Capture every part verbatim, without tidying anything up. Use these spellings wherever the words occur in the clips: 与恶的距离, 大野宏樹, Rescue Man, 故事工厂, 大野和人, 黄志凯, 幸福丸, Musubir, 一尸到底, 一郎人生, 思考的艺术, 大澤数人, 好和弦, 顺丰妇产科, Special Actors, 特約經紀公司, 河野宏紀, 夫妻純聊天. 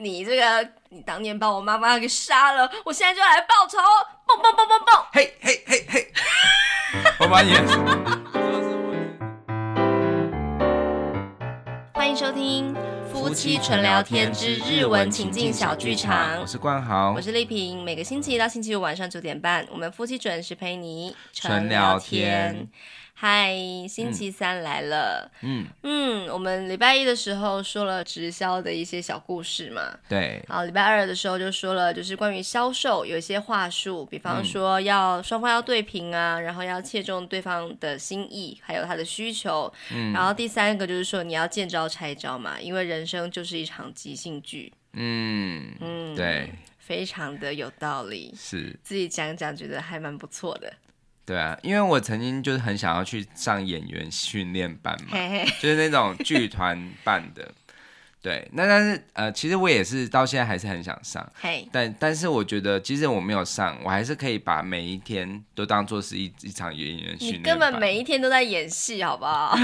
你这个，你当年把我妈妈给杀了，我现在就来报仇！蹦蹦蹦蹦蹦！嘿嘿嘿嘿！我把你。欢迎收听《夫妻纯聊天之日文情境小剧场》，我是冠豪，我是丽萍。每个星期一到星期五晚上九点半，我们夫妻准时陪你纯聊天。嗨，星期三来了。嗯 嗯, 嗯，我们礼拜一的时候说了直销的一些小故事嘛。对。然后礼拜二的时候就说了，就是关于销售有一些话术，比方说要、嗯、双方要对平啊，然后要切中对方的心意，还有他的需求。嗯。然后第三个就是说你要见招拆招嘛，因为人生就是一场即兴剧。嗯嗯，对，非常的有道理。是。自己讲讲，觉得还蛮不错的。对啊，因为我曾经就是很想要去上演员训练班嘛，就是那种剧团办的。对，那但是呃，其实我也是到现在还是很想上，但但是我觉得，即使我没有上，我还是可以把每一天都当作是一一场演员训练班。你根本每一天都在演戏，好不好？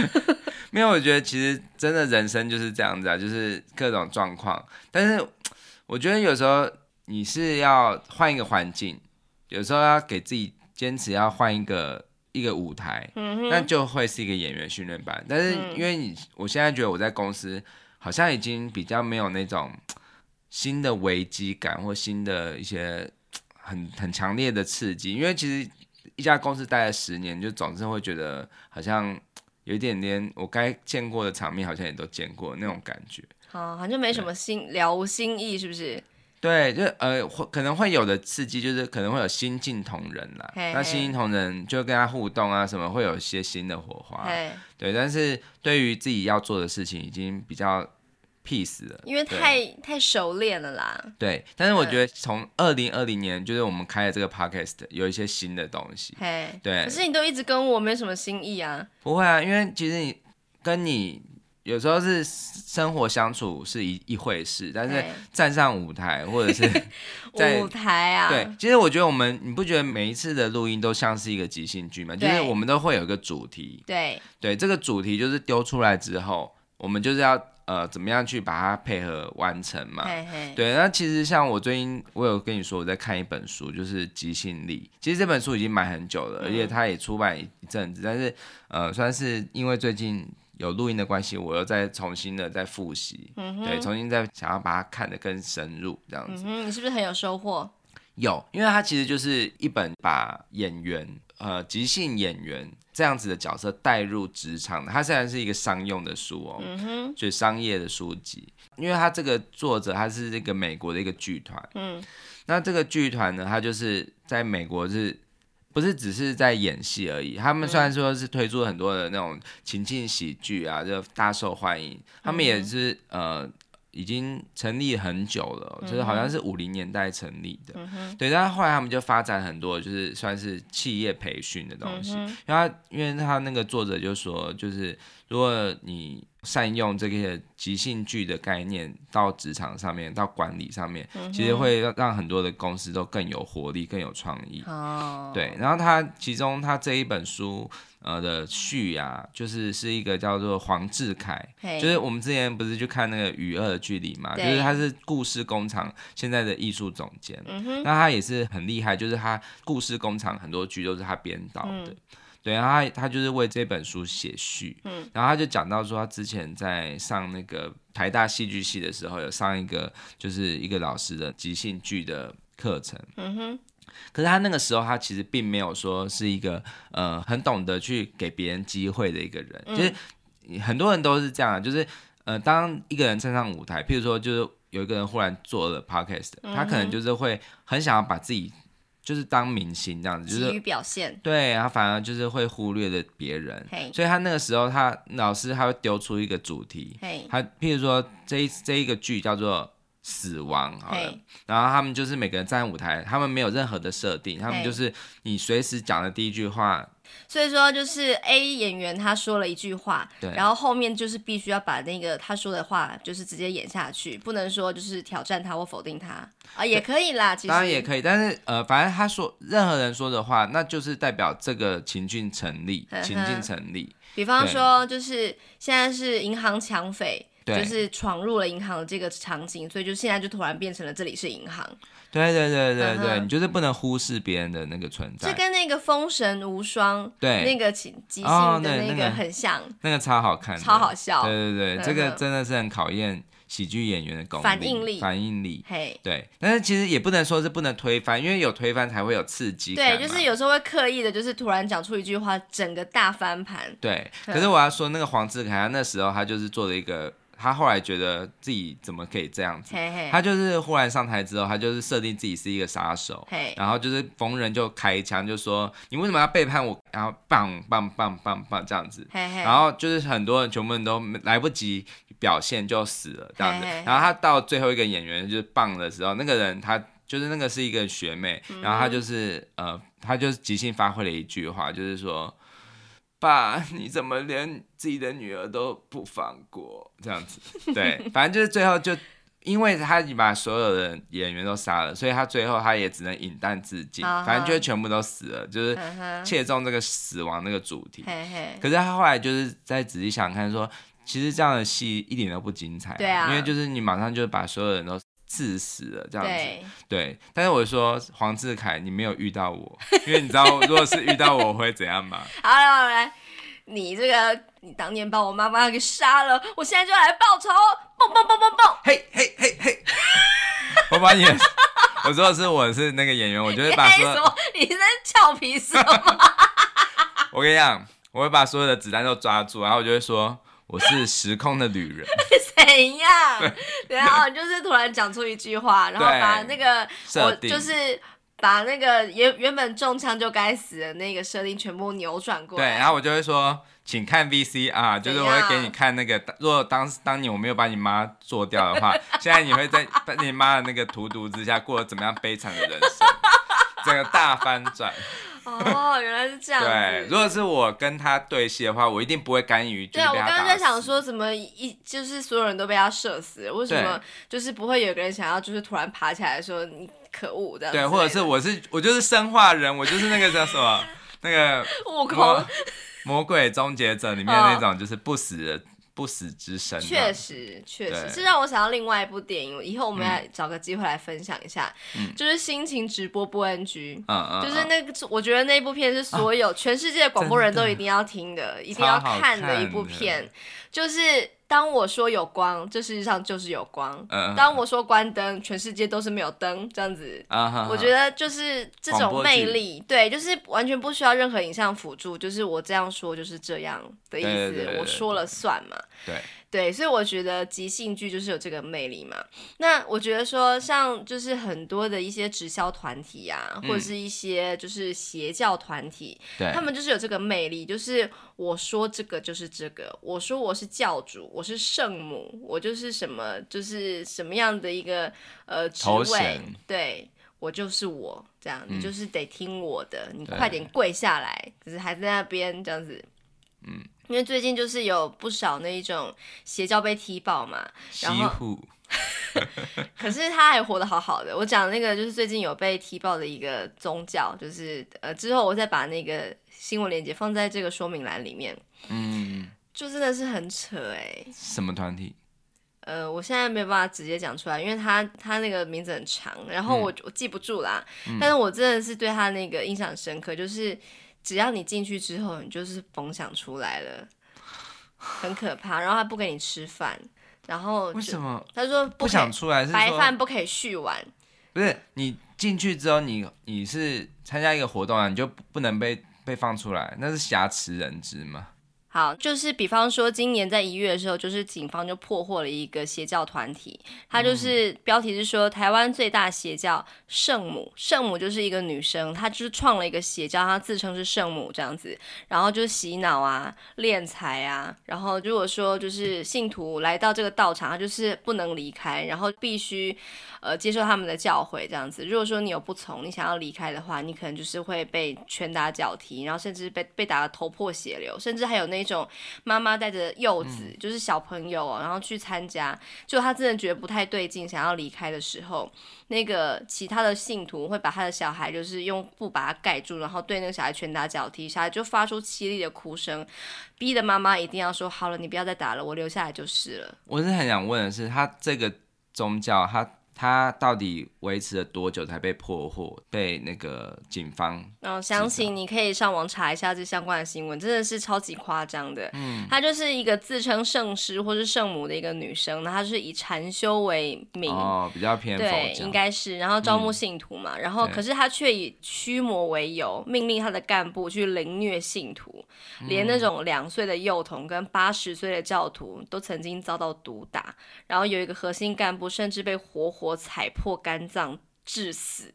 没有，我觉得其实真的人生就是这样子啊，就是各种状况。但是我觉得有时候你是要换一个环境，有时候要给自己。坚持要换一个一个舞台、嗯，那就会是一个演员训练班。但是因为你、嗯，我现在觉得我在公司好像已经比较没有那种新的危机感或新的一些很很强烈的刺激。因为其实一家公司待了十年，就总是会觉得好像有一点点我该见过的场面好像也都见过那种感觉。哦，好像没什么新聊新意，是不是？对，就呃，可能会有的刺激就是可能会有新进同仁啦， hey, hey. 那新进同仁就跟他互动啊，什么会有一些新的火花， hey. 对。但是对于自己要做的事情已经比较 peace 了，因为太太熟练了啦。对，但是我觉得从二零二零年就是我们开了这个 podcast 有一些新的东西， hey. 对。可是你都一直跟我没什么新意啊。不会啊，因为其实你跟你。有时候是生活相处是 一, 一回事，但是站上舞台或者是在舞台啊，对，其实我觉得我们，你不觉得每一次的录音都像是一个即兴剧吗？就是我们都会有一个主题，对对，这个主题就是丢出来之后，我们就是要呃怎么样去把它配合完成嘛，嘿嘿。对，那其实像我最近我有跟你说我在看一本书，就是即兴力，其实这本书已经买很久了，嗯，而且它也出版一阵子，但是呃算是因为最近有录音的关系，我又再重新的再复习，嗯，对，重新再想要把它看得更深入这样子，嗯。你是不是很有收获？有，因为它其实就是一本把演员，呃，即兴演员这样子的角色带入职场的。它虽然是一个商用的书哦，嗯，就是商业的书籍。因为它这个作者他是这个美国的一个剧团，嗯，那这个剧团呢，它就是在美国是。不是只是在演戏而已，他们虽然说是推出很多的那种情境喜剧啊，就大受欢迎。他们也是呃已经成立很久了，就是好像是五零年代成立的，嗯，对。但后来他们就发展很多，就是算是企业培训的东西。嗯，因为他因为他那个作者就说，就是如果你善用这些即兴剧的概念到职场上面，到管理上面，嗯，其实会让很多的公司都更有活力，更有创意，哦。对，然后他其中他这一本书呃的序啊，就是是一个叫做黄志凯，就是我们之前不是去看那个《与恶的距离》嘛，就是他是故事工厂现在的艺术总监，嗯，那他也是很厉害，就是他故事工厂很多剧都是他编导的。嗯，对，然后他他就是为这本书写序，嗯，然后他就讲到说，他之前在上那个台大戏剧系的时候，有上一个就是一个老师的即兴剧的课程，嗯哼。可是他那个时候，他其实并没有说是一个呃很懂得去给别人机会的一个人，嗯，就是很多人都是这样，就是呃当一个人站上舞台，譬如说就是有一个人忽然做了 podcast，嗯，他可能就是会很想要把自己。就是当明星这样子，就是急于表现，对，然后反而就是会忽略了别人，所以他那个时候他，他老师他会丢出一个主题，他譬如说这一这一个剧叫做死亡好了，然后他们就是每个人站在舞台，他们没有任何的设定，他们就是你随时讲的第一句话。所以说就是 A 演员他说了一句话，然后后面就是必须要把那个他说的话就是直接演下去，不能说就是挑战他或否定他啊，也可以啦，其实当然也可以，但是呃，反正他说任何人说的话，那就是代表这个情境成立，呵呵情境成立。比方说就是现在是银行抢匪，就是闯入了银行的这个场景，所以就现在就突然变成了这里是银行。对对对对对， uh-huh. 你就是不能忽视别人的那个存在。这跟那个《封神无双》对那个即兴的那个很像，哦，那个、那个、那个超好看的，超好笑。对对对， uh-huh. 这个真的是很考验喜剧演员的功力，反应力，反应力，嘿，对。但是其实也不能说是不能推翻，因为有推翻才会有刺激感嘛。对，就是有时候会刻意的，就是突然讲出一句话，整个大翻盘。对，可是我要说，那个黄致凯，他那时候他就是做了一个，他后来觉得自己怎么可以这样子，嘿嘿，他就是忽然上台之后，他就是设定自己是一个杀手，然后就是逢人就开枪，就说你为什么要背叛我，然后棒棒棒棒棒这样子，嘿嘿，然后就是很多人全部人都来不及表现就死了这样子，嘿嘿，然后他到最后一个演员就是棒的时候，那个人他就是那个是一个学妹，然后他就是、嗯、呃，他就即兴发挥了一句话，就是说爸，你怎么连自己的女儿都不放过？这样子，对，反正就是最后就，因为他把所有的演员都杀了，所以他最后他也只能饮弹自尽，反正就是全部都死了，就是切中这个死亡那个主题。可是他后来就是再仔细想看说，其实这样的戏一点都不精彩，啊，对啊，因为就是你马上就把所有人都致死了这样子， 对， 对。但是我说黄致凯，你没有遇到我，因为你知道，如果是遇到我会怎样吗？好，来，我来，你这个，你当年把我妈妈给杀了，我现在就来报仇，蹦蹦蹦蹦蹦，嘿嘿嘿嘿。我把你，我说的是我是那个演员，我就会把所有，你在俏皮什么？我跟你讲，我会把所有的子弹都抓住，然后我就会说，我是时空的旅人。怎样？然后就是突然讲出一句话，然后把那个我就是把那个原本中枪就该死的那个设定全部扭转过来。对，然后我就会说，请看 V C R， 就是我会给你看那个，如果当当年我没有把你妈做掉的话，现在你会在你妈的那个荼毒之下过得怎么样悲惨的人生，整个大翻转。哦，原来是这样子。对，如果是我跟他对戏的话，我一定不会干预。对，我刚刚在想说，怎么一就是所有人都被他射死，为什么就是不会有个人想要就是突然爬起来说你可恶这样？对，或者是我是我就是生化人，我就是那个叫什么那个悟空魔鬼终结者里面那种就是不死的。哦，不死之身，确实确实，这让我想到另外一部电影，以后我们要找个机会来分享一下，嗯，就是心情直播播 N G，嗯，就是那个，嗯，我觉得那部片是所有，啊，全世界的广播人都一定要听 的, 的，一定要看的一部片，就是当我说有光，这世界上就是有光，嗯，当我说关灯，全世界都是没有灯这样子，啊，我觉得就是这种魅力，对，就是完全不需要任何影像辅助，就是我这样说就是这样的意思，对对对对对，我说了算嘛，对对，所以我觉得即兴剧就是有这个魅力嘛。那我觉得说像就是很多的一些直销团体啊，或者是一些就是邪教团体，嗯，他们就是有这个魅力，就是我说这个就是这个，我说我是教主，我是圣母，我就是什么就是什么样的一个呃职位，对，我就是我这样，嗯，你就是得听我的，你快点跪下来，可是还在那边这样子，嗯。因为最近就是有不少那一种邪教被踢爆嘛，然后可是他还活得好好的。我讲那个就是最近有被踢爆的一个宗教，就是呃之后我再把那个新闻链接放在这个说明栏里面。嗯，就真的是很扯哎，欸。什么团体？呃，我现在没有办法直接讲出来，因为他他那个名字很长，然后我，嗯，我记不住啦，嗯。但是我真的是对他那个印象深刻，就是。只要你进去之后，你就是甭想出来了，很可怕。然后他不给你吃饭，然后为什么？他说 不, 不想出来是说白饭不可以续碗。不是你进去之后你，你你是参加一个活动啊，你就不能被被放出来，那是挟持人质吗？好，就是比方说今年在一月的时候，就是警方就破获了一个邪教团体，它就是标题是说台湾最大邪教圣母，圣母就是一个女生，她就是创了一个邪教，她自称是圣母这样子，然后就洗脑啊、敛财啊，然后如果说就是信徒来到这个道场，她就是不能离开，然后必须呃接受他们的教诲这样子。如果说你有不从，你想要离开的话，你可能就是会被拳打脚踢，然后甚至被被打得头破血流，甚至还有那那种妈妈带着幼子、嗯、就是小朋友、哦、然后去参加，就他真的觉得不太对劲想要离开的时候，那个其他的信徒会把他的小孩就是用布把他盖住，然后对那个小孩拳打脚踢，小孩就发出凄厉的哭声，逼的妈妈一定要说好了你不要再打了，我留下来就是了。我是很想问的是，他这个宗教他他到底维持了多久才被破获，被那个警方、哦、详情你可以上网查一下这相关的新闻，真的是超级夸张的、嗯、她就是一个自称圣师或是圣母的一个女生，然后她是以禅修为名、哦、比较偏佛教，对应该是，然后招募信徒嘛、嗯、然后可是她却以驱魔为由命令她的干部去凌虐信徒、嗯、连那种两岁的幼童跟八十岁的教徒都曾经遭到毒打，然后有一个核心干部甚至被活活我踩破肝脏致死，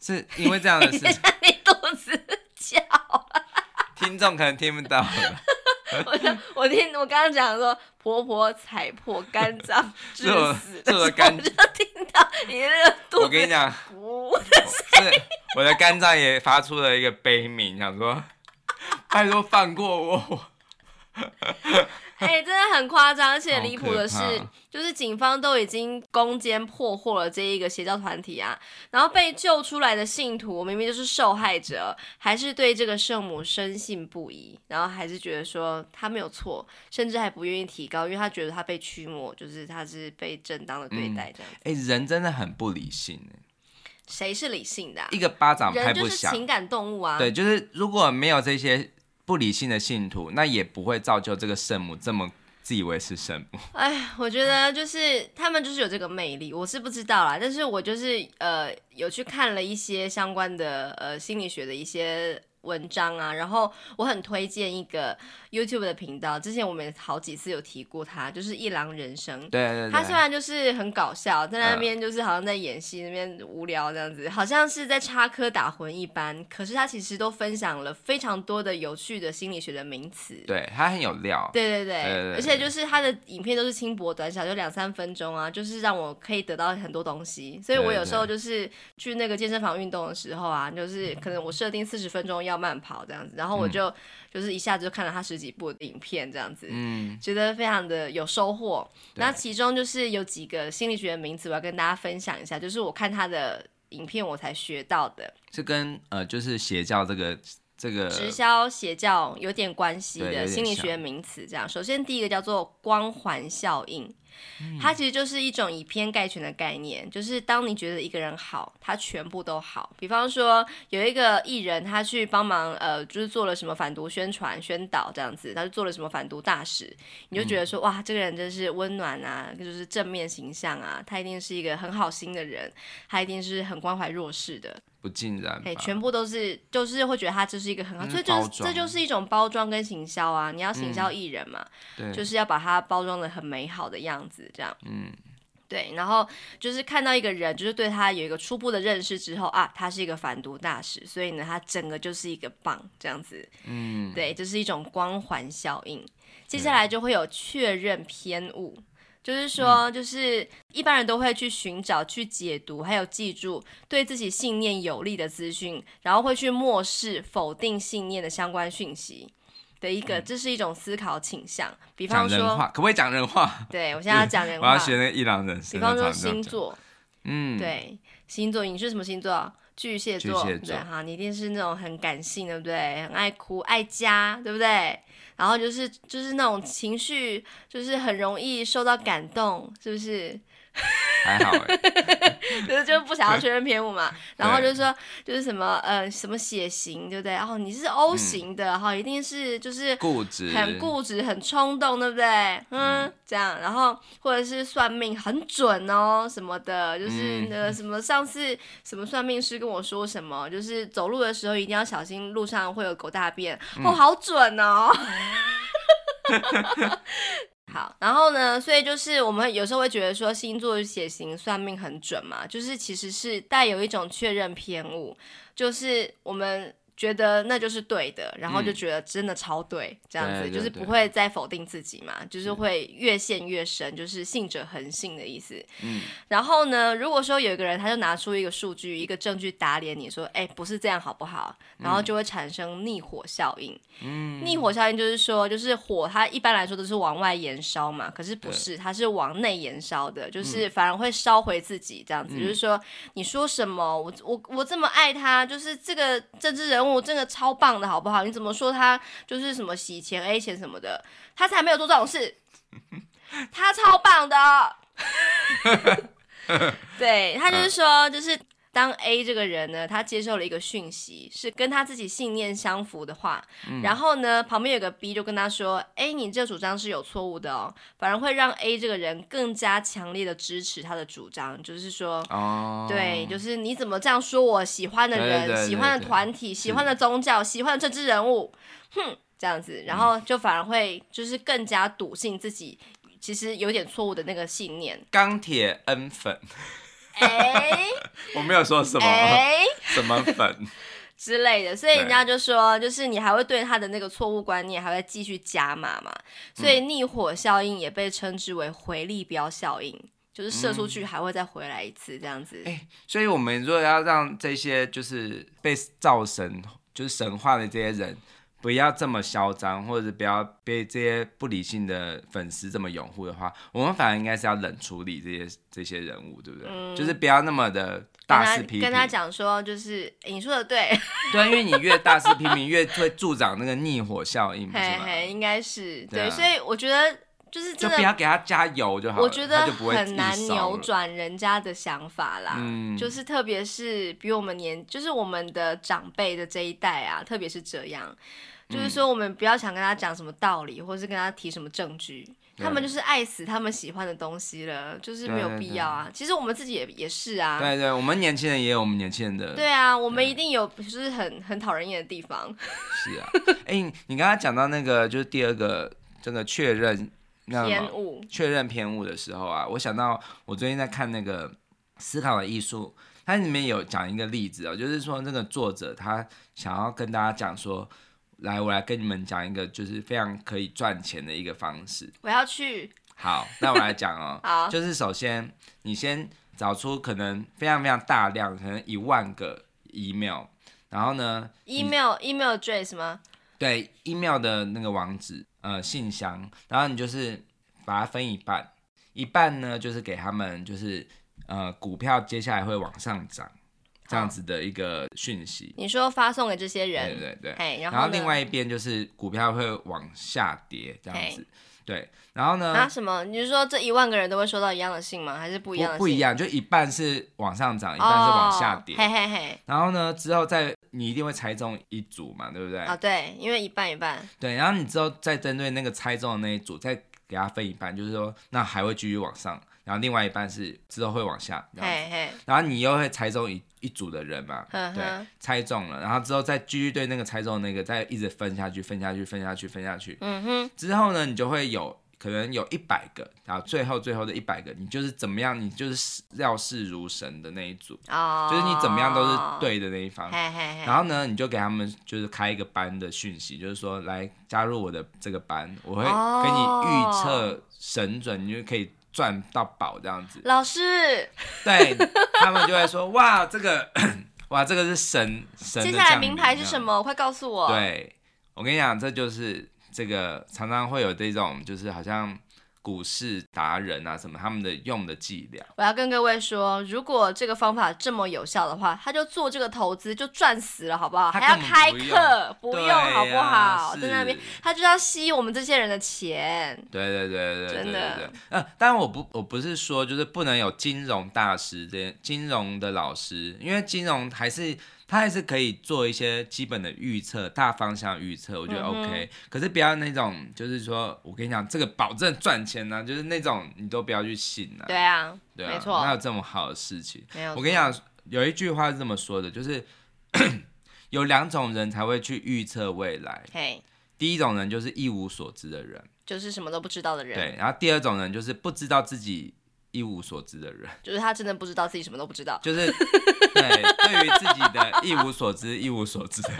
是因为这样的事情。你肚子叫了，听众可能听不到了。我, 我听我刚刚讲说，婆婆踩破肝脏致死的，我就听到你的肚子，我跟你讲，我的肝脏也发出了一个悲鸣，想说，拜托放过我。哎、欸，真的很夸张，而且离谱的是，就是警方都已经攻坚破获了这一个邪教团体啊，然后被救出来的信徒明明就是受害者，还是对这个圣母深信不疑，然后还是觉得说他没有错，甚至还不愿意提高，因为他觉得他被驱魔，就是他是被正当的对待这样子。哎、嗯欸，人真的很不理性耶。谁是理性的、啊？一个巴掌拍不响。人就是情感动物啊。对，就是如果没有这些不理性的信徒，那也不会造就这个圣母这么自以为是圣母。哎，我觉得就是他们就是有这个魅力，我是不知道啦，但是我就是呃有去看了一些相关的呃心理学的一些文章啊，然后我很推荐一个 YouTube 的频道，之前我们好几次有提过他，就是一郎人生。对对对，他虽然就是很搞笑，在那边就是好像在演戏、呃、那边无聊这样子，好像是在插科打诨一般，可是他其实都分享了非常多的有趣的心理学的名词，对他很有料。对对 对, 对, 对, 对, 对，而且就是他的影片都是轻薄短小，就两三分钟啊，就是让我可以得到很多东西，所以我有时候就是去那个健身房运动的时候啊，就是可能我设定四十分钟要慢跑这样子，然后我就、嗯、就是一下子就看了他十几部的影片这样子、嗯、觉得非常的有收获。那其中就是有几个心理学的名词我要跟大家分享一下，就是我看他的影片我才学到的，是跟呃就是邪教这个这个直销邪教有点关系的心理学名词这样。首先第一个叫做光环效应，它其实就是一种以偏概全的概念，就是当你觉得一个人好，他全部都好。比方说有一个艺人，他去帮忙呃，就是做了什么反毒宣传宣导这样子，他就做了什么反毒大使，你就觉得说、嗯、哇，这个人真是温暖啊，就是正面形象啊，他一定是一个很好心的人，他一定是很关怀弱势的。不尽然吧、欸、全部都是就是会觉得他就是一个很好、嗯、所以、就是、这就是一种包装跟行销啊，你要行销艺人嘛、嗯、就是要把他包装的很美好的样子这样。嗯，对，然后就是看到一个人，就是对他有一个初步的认识之后啊，他是一个反毒大使，所以呢他整个就是一个棒这样子。嗯，对，就是一种光环效应。接下来就会有确认偏误，就是说就是一般人都会去寻找去解读还有记住对自己信念有利的资讯，然后会去漠视否定信念的相关讯息的一个，这是一种思考倾向。比方说讲人话，可不可以讲人话？对，我现在要讲人话，我要学那一郎人生。比方说星座，嗯，对，星座，你是什么星座？巨蟹座，巨蟹座，对哈，你一定是那种很感性，对不对？很爱哭，爱家，对不对？然后就是就是那种情绪，就是很容易受到感动，是不是？还好哎、欸，就是就不想要确认偏误嘛。然后就是说就是什么呃什么血型，对不对？哦，你是 O 型的，哈、嗯哦，一定是就是固执，很固执，很冲动，对不对？嗯，嗯这样。然后或者是算命很准哦什么的，就是呃、嗯、什么上次什么算命师跟我说什么，就是走路的时候一定要小心，路上会有狗大便，嗯、哦，好准哦。好，然后呢，所以就是我们有时候会觉得说星座血型算命很准嘛，就是其实是带有一种确认偏误，就是我们觉得那就是对的，然后就觉得真的超对、嗯、这样子，对对对，就是不会再否定自己嘛，就是会越陷越深，就是信者恒信的意思、嗯、然后呢如果说有一个人他就拿出一个数据一个证据打脸你说哎，不是这样好不好，然后就会产生逆火效应、嗯、逆火效应就是说就是火它一般来说都是往外延烧嘛，可是不是，它是往内延烧的，就是反而会烧回自己这样子、嗯、就是说你说什么 我, 我, 我这么爱他，就是这个政治人物真的超棒的好不好，你怎么说他就是什么洗钱 A 钱什么的，他才没有做这种事他超棒的对，他就是说就是当 A 这个人呢他接受了一个讯息是跟他自己信念相符的话、嗯、然后呢旁边有个 B 就跟他说哎，你这主张是有错误的哦，反而会让 A 这个人更加强烈的支持他的主张，就是说、哦、对，就是你怎么这样说我喜欢的人，对对对对，喜欢的团体，喜欢的宗教，喜欢的政治人物，哼，这样子，然后就反而会就是更加笃信自己其实有点错误的那个信念，钢铁恩粉哎，我没有说什么、欸、什么粉之类的，所以人家就说就是你还会对他的那个错误观念还会继续加码嘛，所以逆火效应也被称之为回力镖效应，就是射出去还会再回来一次这样子、嗯欸、所以我们如果要让这些就是被造神就是神化的这些人不要这么嚣张，或者不要被这些不理性的粉丝这么拥护的话，我们反而应该是要冷处理这些这些人物，对不对、嗯、就是不要那么的大肆批评，跟他讲说就是你说的对对，因为你越大肆批评越会助长那个逆火效应不是吗？应该是 对, 對、啊、所以我觉得就是真的就不要给他加油就好了，我觉得很难扭转人家的想法啦、嗯、就是特别是比我们年就是我们的长辈的这一代啊，特别是这样，就是说我们不要想跟他讲什么道理、嗯、或是跟他提什么证据，他们就是爱死他们喜欢的东西了，就是没有必要啊，对对对，其实我们自己 也, 也是啊，对对，我们年轻人也有我们年轻人的，对啊，我们一定有就是很很讨人厌的地方是啊哎、欸，你刚才讲到那个就是第二个这个确认偏误确认偏误的时候啊，我想到我最近在看那个思考的艺术，它里面有讲一个例子哦，就是说那个作者他想要跟大家讲说，来我来跟你们讲一个就是非常可以赚钱的一个方式，我要去好那我来讲哦好，就是首先你先找出可能非常非常大量可能一万个 email， 然后呢 email email address 吗？对 email 的那个网址呃信箱，然后你就是把它分一半，一半呢就是给他们就是呃股票接下来会往上涨这样子的一个讯息，你说发送给这些人，对对对，然 后, 然后另外一边就是股票会往下跌这样子，对，然后呢啊什么？你是说这一万个人都会收到一样的信吗？还是不一样的信？ 不, 不一样，就一半是往上涨，一半是往下跌，嘿嘿嘿，然后呢之后再你一定会猜中一组嘛，对不对？啊对，因为一半一半，对，然后你之后再针对那个猜中的那一组再给他分一半，就是说那还会继续往上，然后另外一半是之后会往下，嘿嘿，然后你又会猜中 一, 一组的人嘛，呵呵，对，猜中了，然后之后再继续对那个猜中的那个再一直分下去分下去分下去分下去，嗯哼，之后呢你就会有可能有一百个，然后最后最后的一百个你就是怎么样你就是料事如神的那一组、哦、就是你怎么样都是对的那一方，嘿嘿嘿，然后呢你就给他们就是开一个班的讯息，就是说来加入我的这个班，我会给你预测神准、哦、你就可以赚到宝这样子，老师对他们就会说哇这个哇这个是神神的降临，接下来名牌是什么快告诉我，对，我跟你讲这就是这个常常会有这种就是好像股市达人啊什么他们的用的伎俩，我要跟各位说如果这个方法这么有效的话他就做这个投资就赚死了好不好，不还要开课不用、啊、好不好，在那边他就要吸我们这些人的钱，对对对 对, 对真的对对对、呃、但我 不, 我不是说就是不能有金融大师这金融的老师，因为金融还是他还是可以做一些基本的预测大方向预测，我觉得 OK、嗯、可是不要那种就是说我跟你讲这个保证赚钱啊就是那种你都不要去信啊，对啊对啊没错，哪有这么好的事情，我跟你讲有一句话是这么说的，就是有两种人才会去预测未来，第一种人就是一无所知的人，就是什么都不知道的人，对，然后第二种人就是不知道自己一无所知的人，就是他真的不知道自己什么都不知道，就是对对于自己的一无所知一无所知的人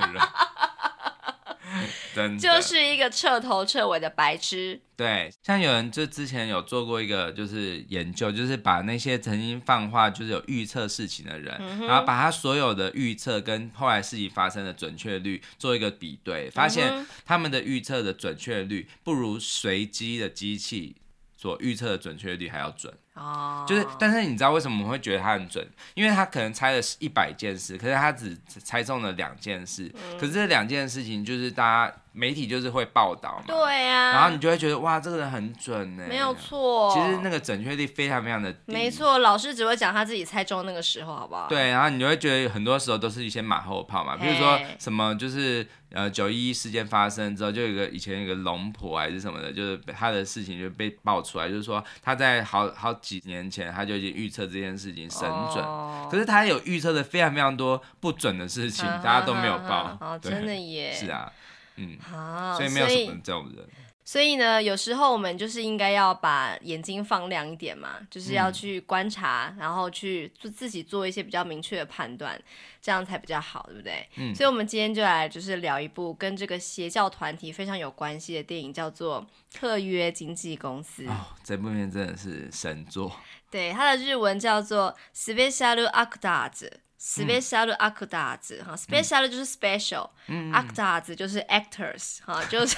真的就是一个彻头彻尾的白痴。对，像有人就之前有做过一个就是研究，就是把那些曾经放话就是有预测事情的人、嗯、然后把他所有的预测跟后来事情发生的准确率做一个比对，发现他们的预测的准确率不如随机的机器所预测的准确率还要准、oh. 就是，但是你知道为什么我们会觉得它很准？因为他可能猜了一百件事，可是他只猜中了两件事、嗯、可是这两件事情就是大家媒体就是会报道嘛，对啊，然后你就会觉得哇这个人很准耶，没有错，其实那个准确率非常非常的低，没错，老师只会讲他自己猜中那个时候好不好，对，然后你就会觉得很多时候都是一些马后炮嘛，比如说什么就是呃，九一一事件发生之后，就有一个以前有一个龙婆还是什么的，就是他的事情就被爆出来，就是说他在 好, 好几年前他就已经预测这件事情神准，哦、可是他有预测的非常非常多不准的事情，啊、大家都没有报，啊啊、真的耶，是啊，嗯，啊、所以没有什么这种人。所以呢，有时候我们就是应该要把眼睛放亮一点嘛，就是要去观察、嗯、然后去自己做一些比较明确的判断，这样才比较好，对不对、嗯、所以我们今天就来就是聊一部跟这个邪教团体非常有关系的电影，叫做特约经纪公司、哦、这部片真的是神作，对，它的日文叫做 Special Actors Special Actors、嗯、Special 就是 Special、嗯、Actors 就是 Actors、嗯、就是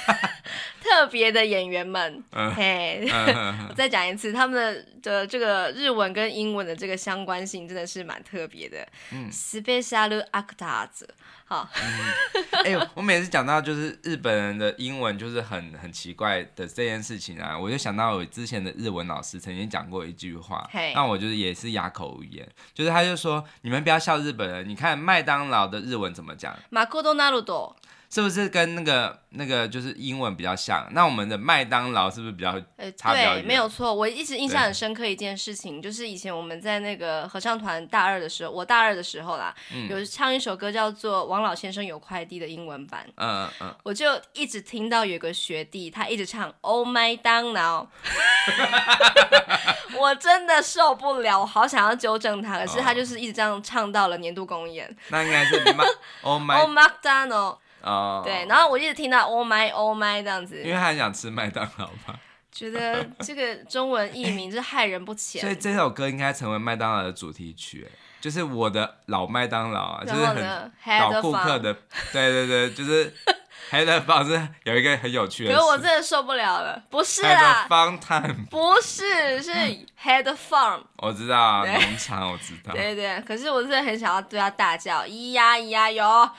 特别的演员们、呃 hey, 呃、我再讲一次他们 的, 的这个日文跟英文的这个相关性真的是蛮特别的、嗯、Special Actors 好、嗯欸、我每次讲到就是日本人的英文就是 很, 很奇怪的这件事情啊，我就想到我之前的日文老师曾经讲过一句话，那我就是也是哑口无言，就是他就说你们不要笑日本人，你看麦当劳的日文怎么讲？マクドナルド是不是跟那个那个就是英文比较像？那我们的麦当劳是不是比较差比较远？对，没有错。我一直印象很深刻一件事情，就是以前我们在那个合唱团大二的时候，我大二的时候啦，嗯、有唱一首歌叫做《王老先生有快递》的英文版。嗯嗯嗯。我就一直听到有个学弟，他一直唱 Oh 麦当劳。我真的受不了，我好想要纠正他，可是他就是一直这样唱到了年度公演。那应该是 Oh 麦 Oh 麦当劳。Oh, 对，然后我一直听到 Oh my Oh my 这样子，因为他很想吃麦当劳吧，觉得这个中文译名就是害人不浅、欸、所以这首歌应该成为麦当劳的主题曲，就是我的老麦当劳、啊、就是很老顾客的，对对对，就是Had a fun 是有一个很有趣的事，可是我真的受不了了，不是啦 Had a fun time 不是，是 Had a farm 我知道啊，农场我知道，对 对, 對，可是我真的很想要对他大叫咿呀咿呀哟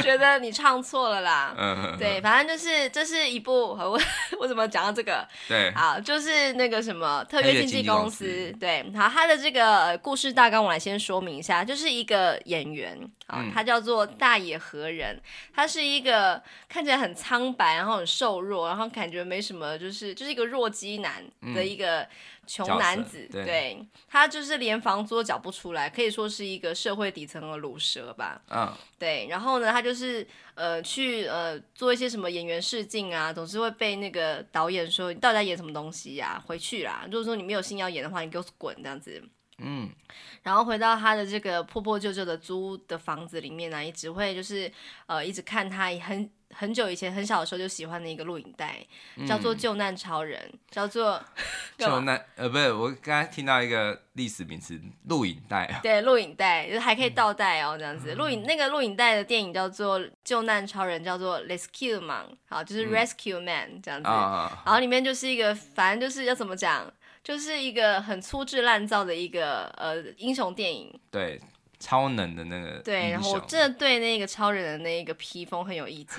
觉得你唱错了啦对，反正就是这是一部 我, 我怎么讲到这个，对，好，就是那个什么特约经纪公 司, 經公司对，好，他的这个故事大纲我来先说明一下，就是一个演员、哦嗯、他叫做大野和人，他他是一个看起来很苍白，然后很瘦弱，然后感觉没什么，就是就是一个弱鸡男的一个穷男子、嗯、对, 对，他就是连房租都缴不出来，可以说是一个社会底层的卤蛇吧、哦、对，然后呢他就是呃去呃做一些什么演员试镜啊，总是会被那个导演说你到底在演什么东西啊，回去啦，如果说你没有心要演的话你给我滚这样子，嗯，然后回到他的这个破破旧旧的租的房子里面呢、啊，也只会就是呃一直看他很很久以前很小的时候就喜欢的一个录影带，叫做《救难超人》，嗯、叫做救难呃不是，我刚才听到一个历史名词，录影带、啊、对，录影带就是还可以倒带哦、嗯、这样子，录影那个录影带的电影叫做《救难超人》，叫做 Rescue Man， 好，就是 Rescue Man、嗯、这样子、哦，然后里面就是一个反正就是要怎么讲。就是一个很粗制滥造的一个呃英雄电影，对，超能的那个英雄，对，然后我真的对那个超人的那一个披风很有意见，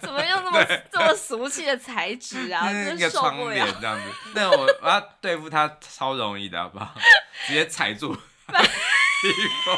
怎么用那么这么俗气的材质啊，真的受不了这样子。那我我要对付他超容易的，好不好？直接踩住他的披风。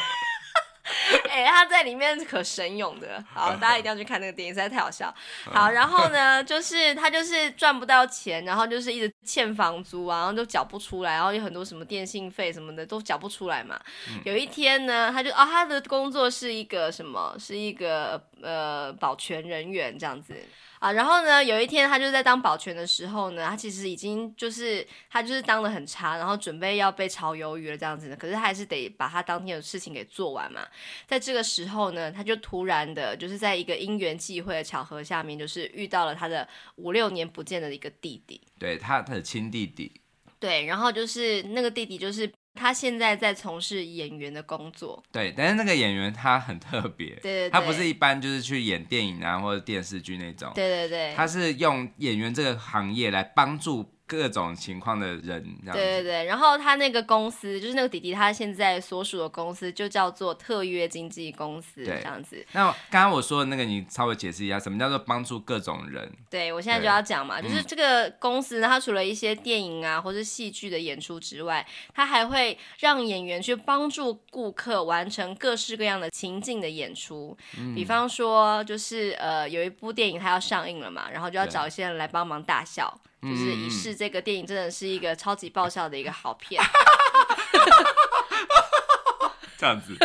哎、欸，他在里面可神勇的，好，大家一定要去看那个电影，实在太好笑。好，然后呢，就是他就是赚不到钱，然后就是一直欠房租啊，然后都缴不出来，然后有很多什么电信费什么的都缴不出来嘛。嗯、有一天呢，他就啊、哦，他的工作是一个什么？是一个呃保全人员这样子。啊，然后呢，有一天他就在当保全的时候呢，他其实已经就是他就是当得很差，然后准备要被炒鱿鱼了这样子的，可是他还是得把他当天的事情给做完嘛。在这个时候呢，他就突然的就是在一个因缘际会的巧合下面，就是遇到了他的五六年不见的一个弟弟，对，他他的亲弟弟，对，然后就是那个弟弟就是。他现在在从事演员的工作，对，但是那个演员他很特别，对对对，他不是一般就是去演电影啊或者电视剧那种，对对对，他是用演员这个行业来帮助各种情况的人，这样子，对对对，然后他那个公司就是那个弟弟他现在所属的公司就叫做特约经纪公司，这样子。那刚刚我说的那个你稍微解释一下什么叫做帮助各种人。对，我现在就要讲嘛，就是这个公司呢，它除了一些电影啊或是戏剧的演出之外，它还会让演员去帮助顾客完成各式各样的情境的演出，嗯，比方说就是呃有一部电影它要上映了嘛，然后就要找一些人来帮忙大笑，就是以示这个电影真的是一个超级爆笑的一个好片，这样子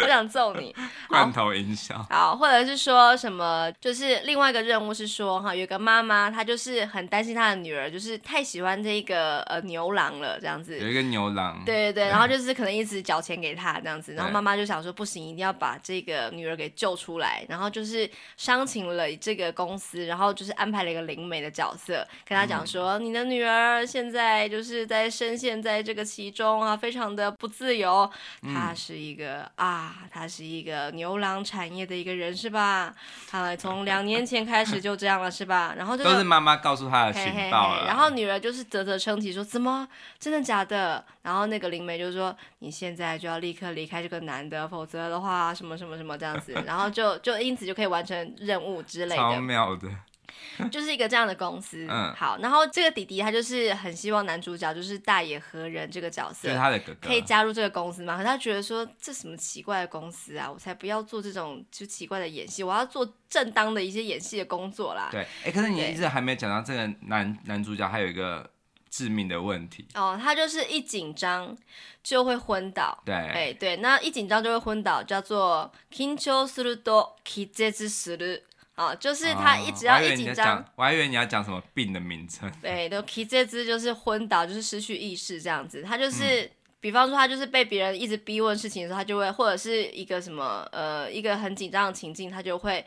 我想揍你罐头音效。 好, 好或者是说什么，就是另外一个任务是说哈，有个妈妈她就是很担心她的女儿就是太喜欢这个呃牛郎了这样子，有一个牛郎，对对对，然后就是可能一直缴钱给她这样子，然后妈妈就想说不行，一定要把这个女儿给救出来，然后就是商请了这个公司，然后就是安排了一个灵媒的角色跟她讲说，嗯，你的女儿现在就是在深陷在这个其中啊，非常的不自由，他是一个啊，他是一个牛郎产业的一个人是吧？啊，从两年前开始就这样了是吧？然后这个都是妈妈告诉他的情报了。嘿嘿嘿，然后女儿就是啧啧称奇说：“怎么真的假的？”然后那个灵媒就说：“你现在就要立刻离开这个男的，否则的话什么什么什么这样子。”然后就就因此就可以完成任务之类的。超妙的。就是一个这样的公司，嗯，好，然后这个弟弟他就是很希望男主角就是大野和人这个角色，就是他的哥哥，可以加入这个公司嘛？可是他觉得说这什么奇怪的公司啊，我才不要做这种就奇怪的演戏，我要做正当的一些演戏的工作啦。对，哎，可是你一直还没讲到这个 男, 男主角还有一个致命的问题哦，他就是一紧张就会昏倒，对，哎对，那一紧张就会昏倒，叫做緊張すると気絶する。哦，就是他一直要一紧张，哦，我还以为你要讲什么病的名称。对，都起这只就是昏倒，就是失去意识这样子。他就是，嗯，比方说他就是被别人一直逼问事情的时候，他就会或者是一个什么呃一个很紧张的情境，他就会。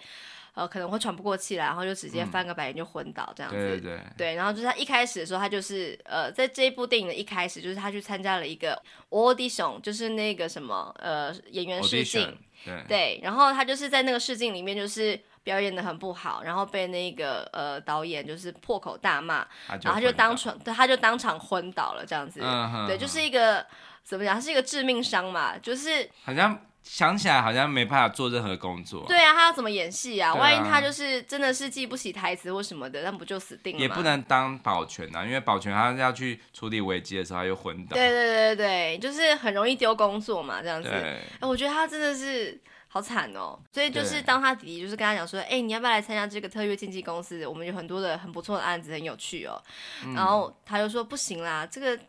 呃，可能会喘不过气来，然后就直接翻个白眼就昏倒这样子，嗯，对对对，对，然后就是他一开始的时候，他就是呃，在这一部电影的一开始，就是他去参加了一个 audition， 就是那个什么呃演员试镜， audition, 对, 对，然后他就是在那个试镜里面就是表演得很不好，然后被那个呃导演就是破口大骂，然后他就当场他就当场昏倒了这样子，嗯，对，就是一个怎么讲，他是一个致命伤嘛，就是好像。想起来好像没办法做任何工作，啊，对啊，他要怎么演戏 啊, 啊万一他就是真的是记不起台词或什么的，那不就死定了吗？也不能当保全啊，因为保全他要去处理危机的时候他又昏倒，对对对对，就是很容易丢工作嘛这样子，欸，我觉得他真的是好惨哦，所以就是当他弟弟就是跟他讲说，哎，欸，你要不要来参加这个特约经纪公司，我们有很多的很不错的案子，很有趣哦，嗯，然后他就说不行啦，这个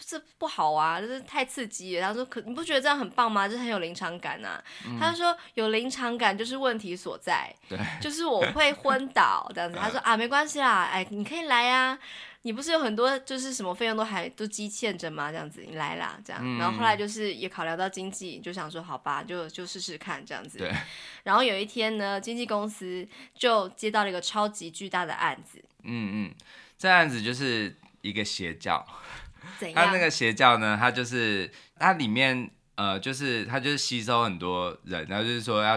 这不好啊，这太刺激了。他说：“可你不觉得这样很棒吗？这很有临场感啊。嗯”他说：“有临场感就是问题所在，对，就是我会昏倒这样子。”他说：“啊，没关系啦，哎，你可以来啊，你不是有很多就是什么费用都还都积欠着吗？这样子，你来啦，这样。嗯”然后后来就是也考量到经济，就想说好吧，就就试试看这样子。对。然后有一天呢，经纪公司就接到了一个超级巨大的案子。嗯嗯，这案子就是一个邪教。他那个邪教呢，他就是他里面呃，就是他就是吸收很多人，然后就是说要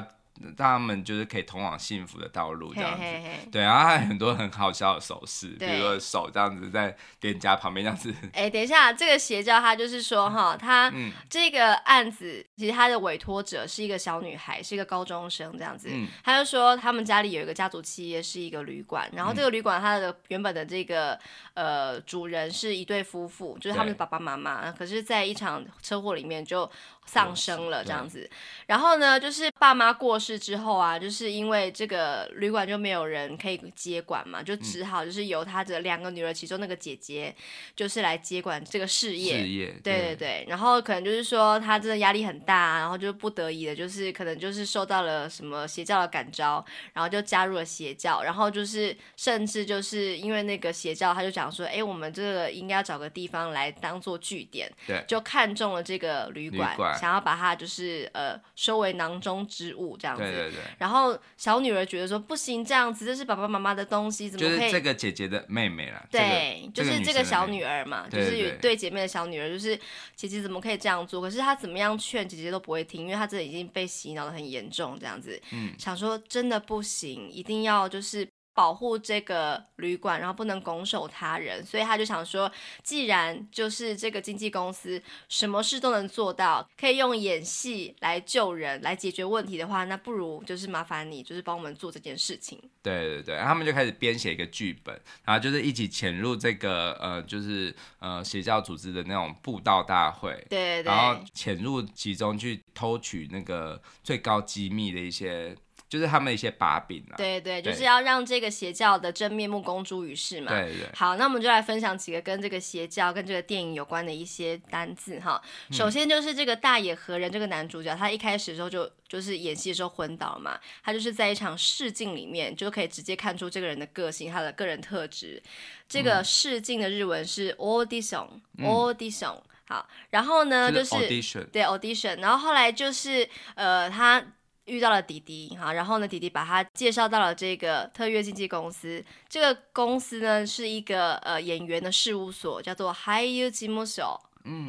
让他们就是可以通往幸福的道路这样子， hey, hey, hey. 对，然后他有很多很好笑的手势，比如说手这样子在脸颊旁边这样子。哎、欸，等一下，这个邪教他就是说哈，他这个案子、嗯、其实他的委托者是一个小女孩，是一个高中生这样子、嗯。他就说他们家里有一个家族企业是一个旅馆，然后这个旅馆他的原本的这个呃主人是一对夫妇，就是他们的爸爸妈妈，可是在一场车祸里面就丧生了这样子。然后呢，就是爸妈过世。世之后啊，就是因为这个旅馆就没有人可以接管嘛，就只好就是由他的两个女儿其中那个姐姐就是来接管这个事业，事业 对, 对对对，然后可能就是说他真的压力很大，然后就不得已的就是可能就是受到了什么邪教的感召，然后就加入了邪教，然后就是甚至就是因为那个邪教他就讲说哎，我们这个应该要找个地方来当做据点，对，就看中了这个旅馆, 旅馆想要把它就是呃收为囊中之物这样子，对对对，然后小女儿觉得说不行，这样子这是爸爸妈妈的东西，怎么可以，就是这个姐姐的妹妹啦，对、这个、就是这个小女儿嘛，对对对，就是对姐妹的小女儿，就是姐姐怎么可以这样做，可是她怎么样劝姐姐都不会听，因为她真的已经被洗脑的很严重这样子、嗯、想说真的不行，一定要就是保护这个旅馆，然后不能拱手他人，所以他就想说既然就是这个经纪公司什么事都能做到，可以用演戏来救人来解决问题的话，那不如就是麻烦你就是帮我们做这件事情，对对对，他们就开始编写一个剧本，然后就是一起潜入这个呃就是呃邪教组织的那种布道大会，对对对，然后潜入其中去偷取那个最高机密的一些就是他们一些把柄啦、啊、对 对, 对，就是要让这个邪教的真面目公诸于世嘛，对对，好，那我们就来分享几个跟这个邪教跟这个电影有关的一些单字哈。首先就是这个大野和人这个男主角、嗯、他一开始的时候就就是演戏的时候昏倒嘛，他就是在一场试镜里面就可以直接看出这个人的个性，他的个人特质，这个试镜的日文是 audition、嗯、audition 好，然后呢就是 audition 对 audition， 然后后来就是呃他遇到了弟弟，然后呢弟弟把他介绍到了这个特约经纪公司，这个公司呢是一个、呃、演员的事务所，叫做俳優事務所，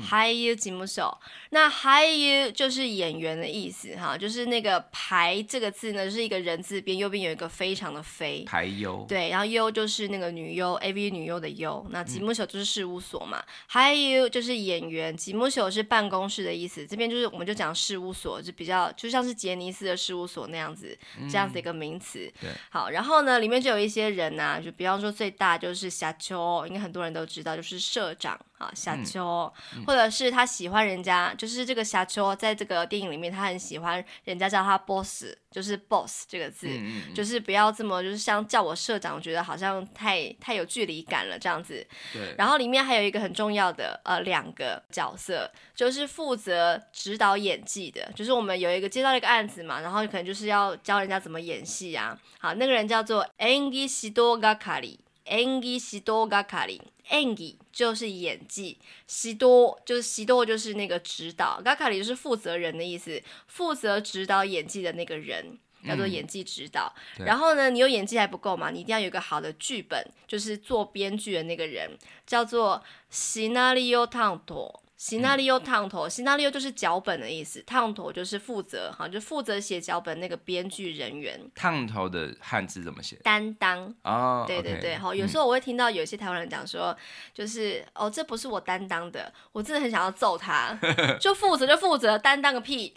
俳優事務所，那俳優就是演员的意思哈，就是那个排这个字呢、就是一个人字边，右边有一个非常的非，排优，对，然后优就是那个女优 A V 女优的优，那事務所就是事务所嘛，俳優、嗯、就是演员，事務所是办公室的意思，这边就是我们就讲事务所，就比较就像是杰尼斯的事务所那样子、嗯、这样子一个名词，好，然后呢里面就有一些人啊，就比方说最大就是社長，应该很多人都知道，就是社长啊，社長、嗯或者是他喜欢人家，就是这个社長在这个电影里面他很喜欢人家叫他 boss， 就是 boss 这个字、嗯嗯、就是不要这么就是像叫我社长，我觉得好像太太有距离感了这样子，对，然后里面还有一个很重要的呃两个角色，就是负责指导演技的，就是我们有一个接到一个案子嘛，然后可能就是要教人家怎么演戏啊，好，那个人叫做演技指導係，演技指導係，演技就是演技，指導就是指導就是那个指导，ガカリ就是负责人的意思，负责指导演技的那个人叫做演技指导、嗯、然后呢你有演技还不够嘛，你一定要有一个好的剧本，就是做编剧的那个人叫做シナリオ担当，シナリオ担当，シナリオ就是脚本的意思，担当就是负责，好，就负责写脚本那个编剧人员。担当的汉字怎么写？担当。哦，对对对，好、okay, 哦，有时候我会听到有些台湾人讲说，嗯、就是哦，这不是我担当的，我真的很想要揍他，就负责就负责，担当个屁。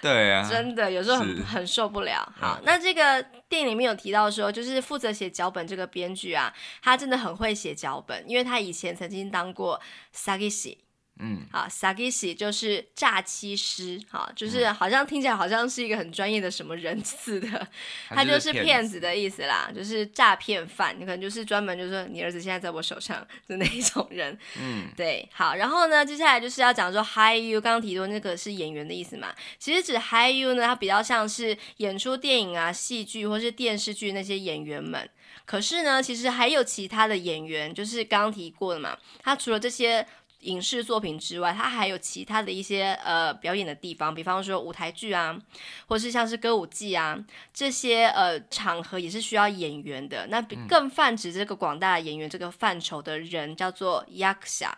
对啊，真的有时候 很, 很受不了。好、嗯，那这个电影里面有提到说，就是负责写脚本这个编剧啊，他真的很会写脚本，因为他以前曾经当过詐欺。嗯，好，詐欺師就是诈欺师，好，就是好像听起来好像是一个很专业的什么人似的，他就是骗子的意思啦，就是诈骗犯，你可能就是专门就是说你儿子现在在我手上的那一种人，嗯，对，好，然后呢接下来就是要讲说俳優，刚刚提到那个是演员的意思嘛，其实指俳優呢，它比较像是演出电影啊戏剧或是电视剧那些演员们，可是呢其实还有其他的演员，就是刚刚提过的嘛，他除了这些影视作品之外，它还有其他的一些呃表演的地方，比方说舞台剧啊，或是像是歌舞伎啊，这些呃场合也是需要演员的。那更泛指这个广大演员这个范畴的人叫做役者，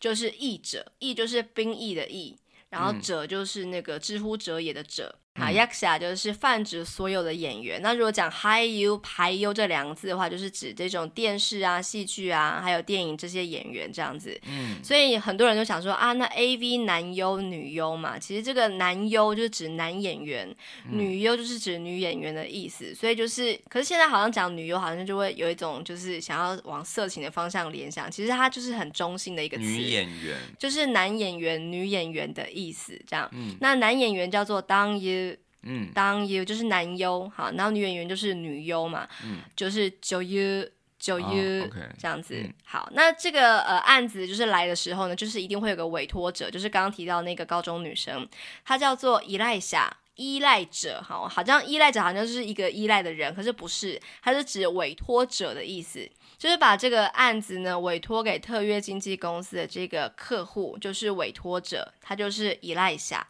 就是役者，役就是兵役的役，然后者就是那个之乎者也的者。好，役者就是泛指所有的演员。那如果讲俳優、俳優这两个字的话，就是指这种电视啊、戏剧啊，还有电影这些演员这样子。嗯，所以很多人就想说啊，那 A V 男优、女优嘛，其实这个男优就是指男演员，嗯、女优就是指女演员的意思。所以就是，可是现在好像讲女优，好像就会有一种就是想要往色情的方向联想。其实它就是很中性的一个词，女演员就是男演员、女演员的意思这样。嗯，那男演员叫做当优。嗯，当优就是男优，好，然后女演员就是女优嘛，嗯，就是九优九优、oh, okay. 这样子、嗯、好，那这个呃案子就是来的时候呢，就是一定会有个委托者，就是刚刚提到那个高中女生，她叫做依赖夏，依赖者，好，好像依赖者好像就是一个依赖的人，可是不是，它是指委托者的意思，就是把这个案子呢委托给特约经纪公司的这个客户，就是委托者，他就是依赖夏。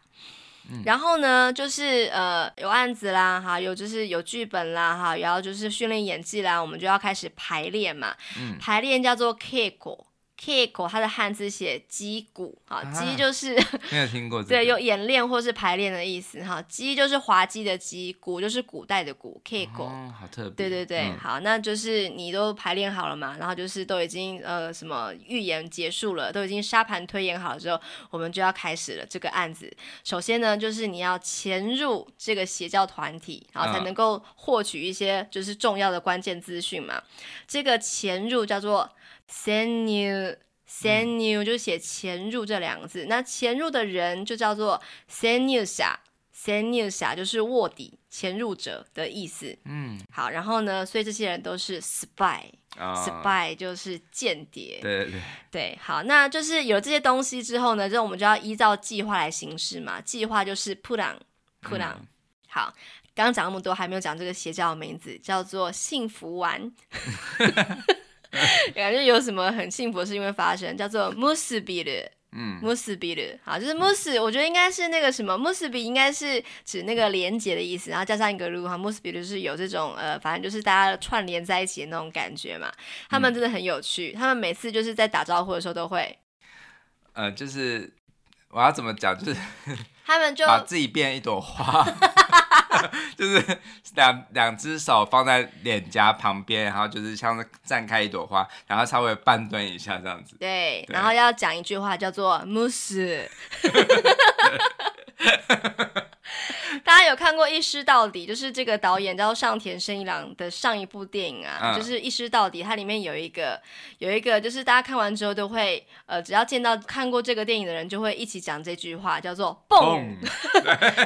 然后呢就是呃有案子啦，哈，有就是有剧本啦，哈，然后就是训练演技啦，我们就要开始排练嘛、嗯、排练叫做 Keiko， Keiko 它的汉字写击鼓，哈，击就是、啊、没有听过、这个、对，有演练或是排练的意思，哈，击就是滑稽的击，鼓就是古代的鼓 Keiko、哦、好特别，对对对、嗯、好，那就是你都排练好了嘛，然后就是都已经呃什么预演结束了，都已经沙盘推演好了之后，我们就要开始了这个案子。首先呢就是你要潜入这个邪教团体，然后才能够获取一些就是重要的关键资讯嘛、嗯、这个潜入叫做潜入，潜入就是写潜入这两个字、嗯、那潜入的人就叫做潜入者，潜入者就是卧底潜入者的意思。嗯，好，然后呢所以这些人都是 spy、哦、spy 就是间谍，对对对对，好，那就是有这些东西之后呢，就我们就要依照计划来行事嘛，计划就是 plan plan、嗯、好，刚刚讲那么多还没有讲这个邪教的名字，叫做幸福丸感觉有什么很幸福的事情会发生，叫做 Musubir， 嗯 Musubir， 好，就是 Mus， 我觉得应该是那个什么 Musubir 应该是指那个连结的意思，然后加上一个 Ru， Musubir 就是有这种呃，反正就是大家串联在一起的那种感觉嘛。他们真的很有趣、嗯、他们每次就是在打招呼的时候都会呃，就是我要怎么讲，就是他们就把自己变一朵花就是两两只手放在脸颊旁边，然后就是像是绽开一朵花，然后稍微半蹲一下这样子， 对， 对，然后要讲一句话叫做 Moose 大家有看过《一尸到底》，就是这个导演叫上田伸一郎的上一部电影啊、嗯、就是《一尸到底》，它里面有一个有一个就是大家看完之后都会呃，只要见到看过这个电影的人就会一起讲这句话叫做蹦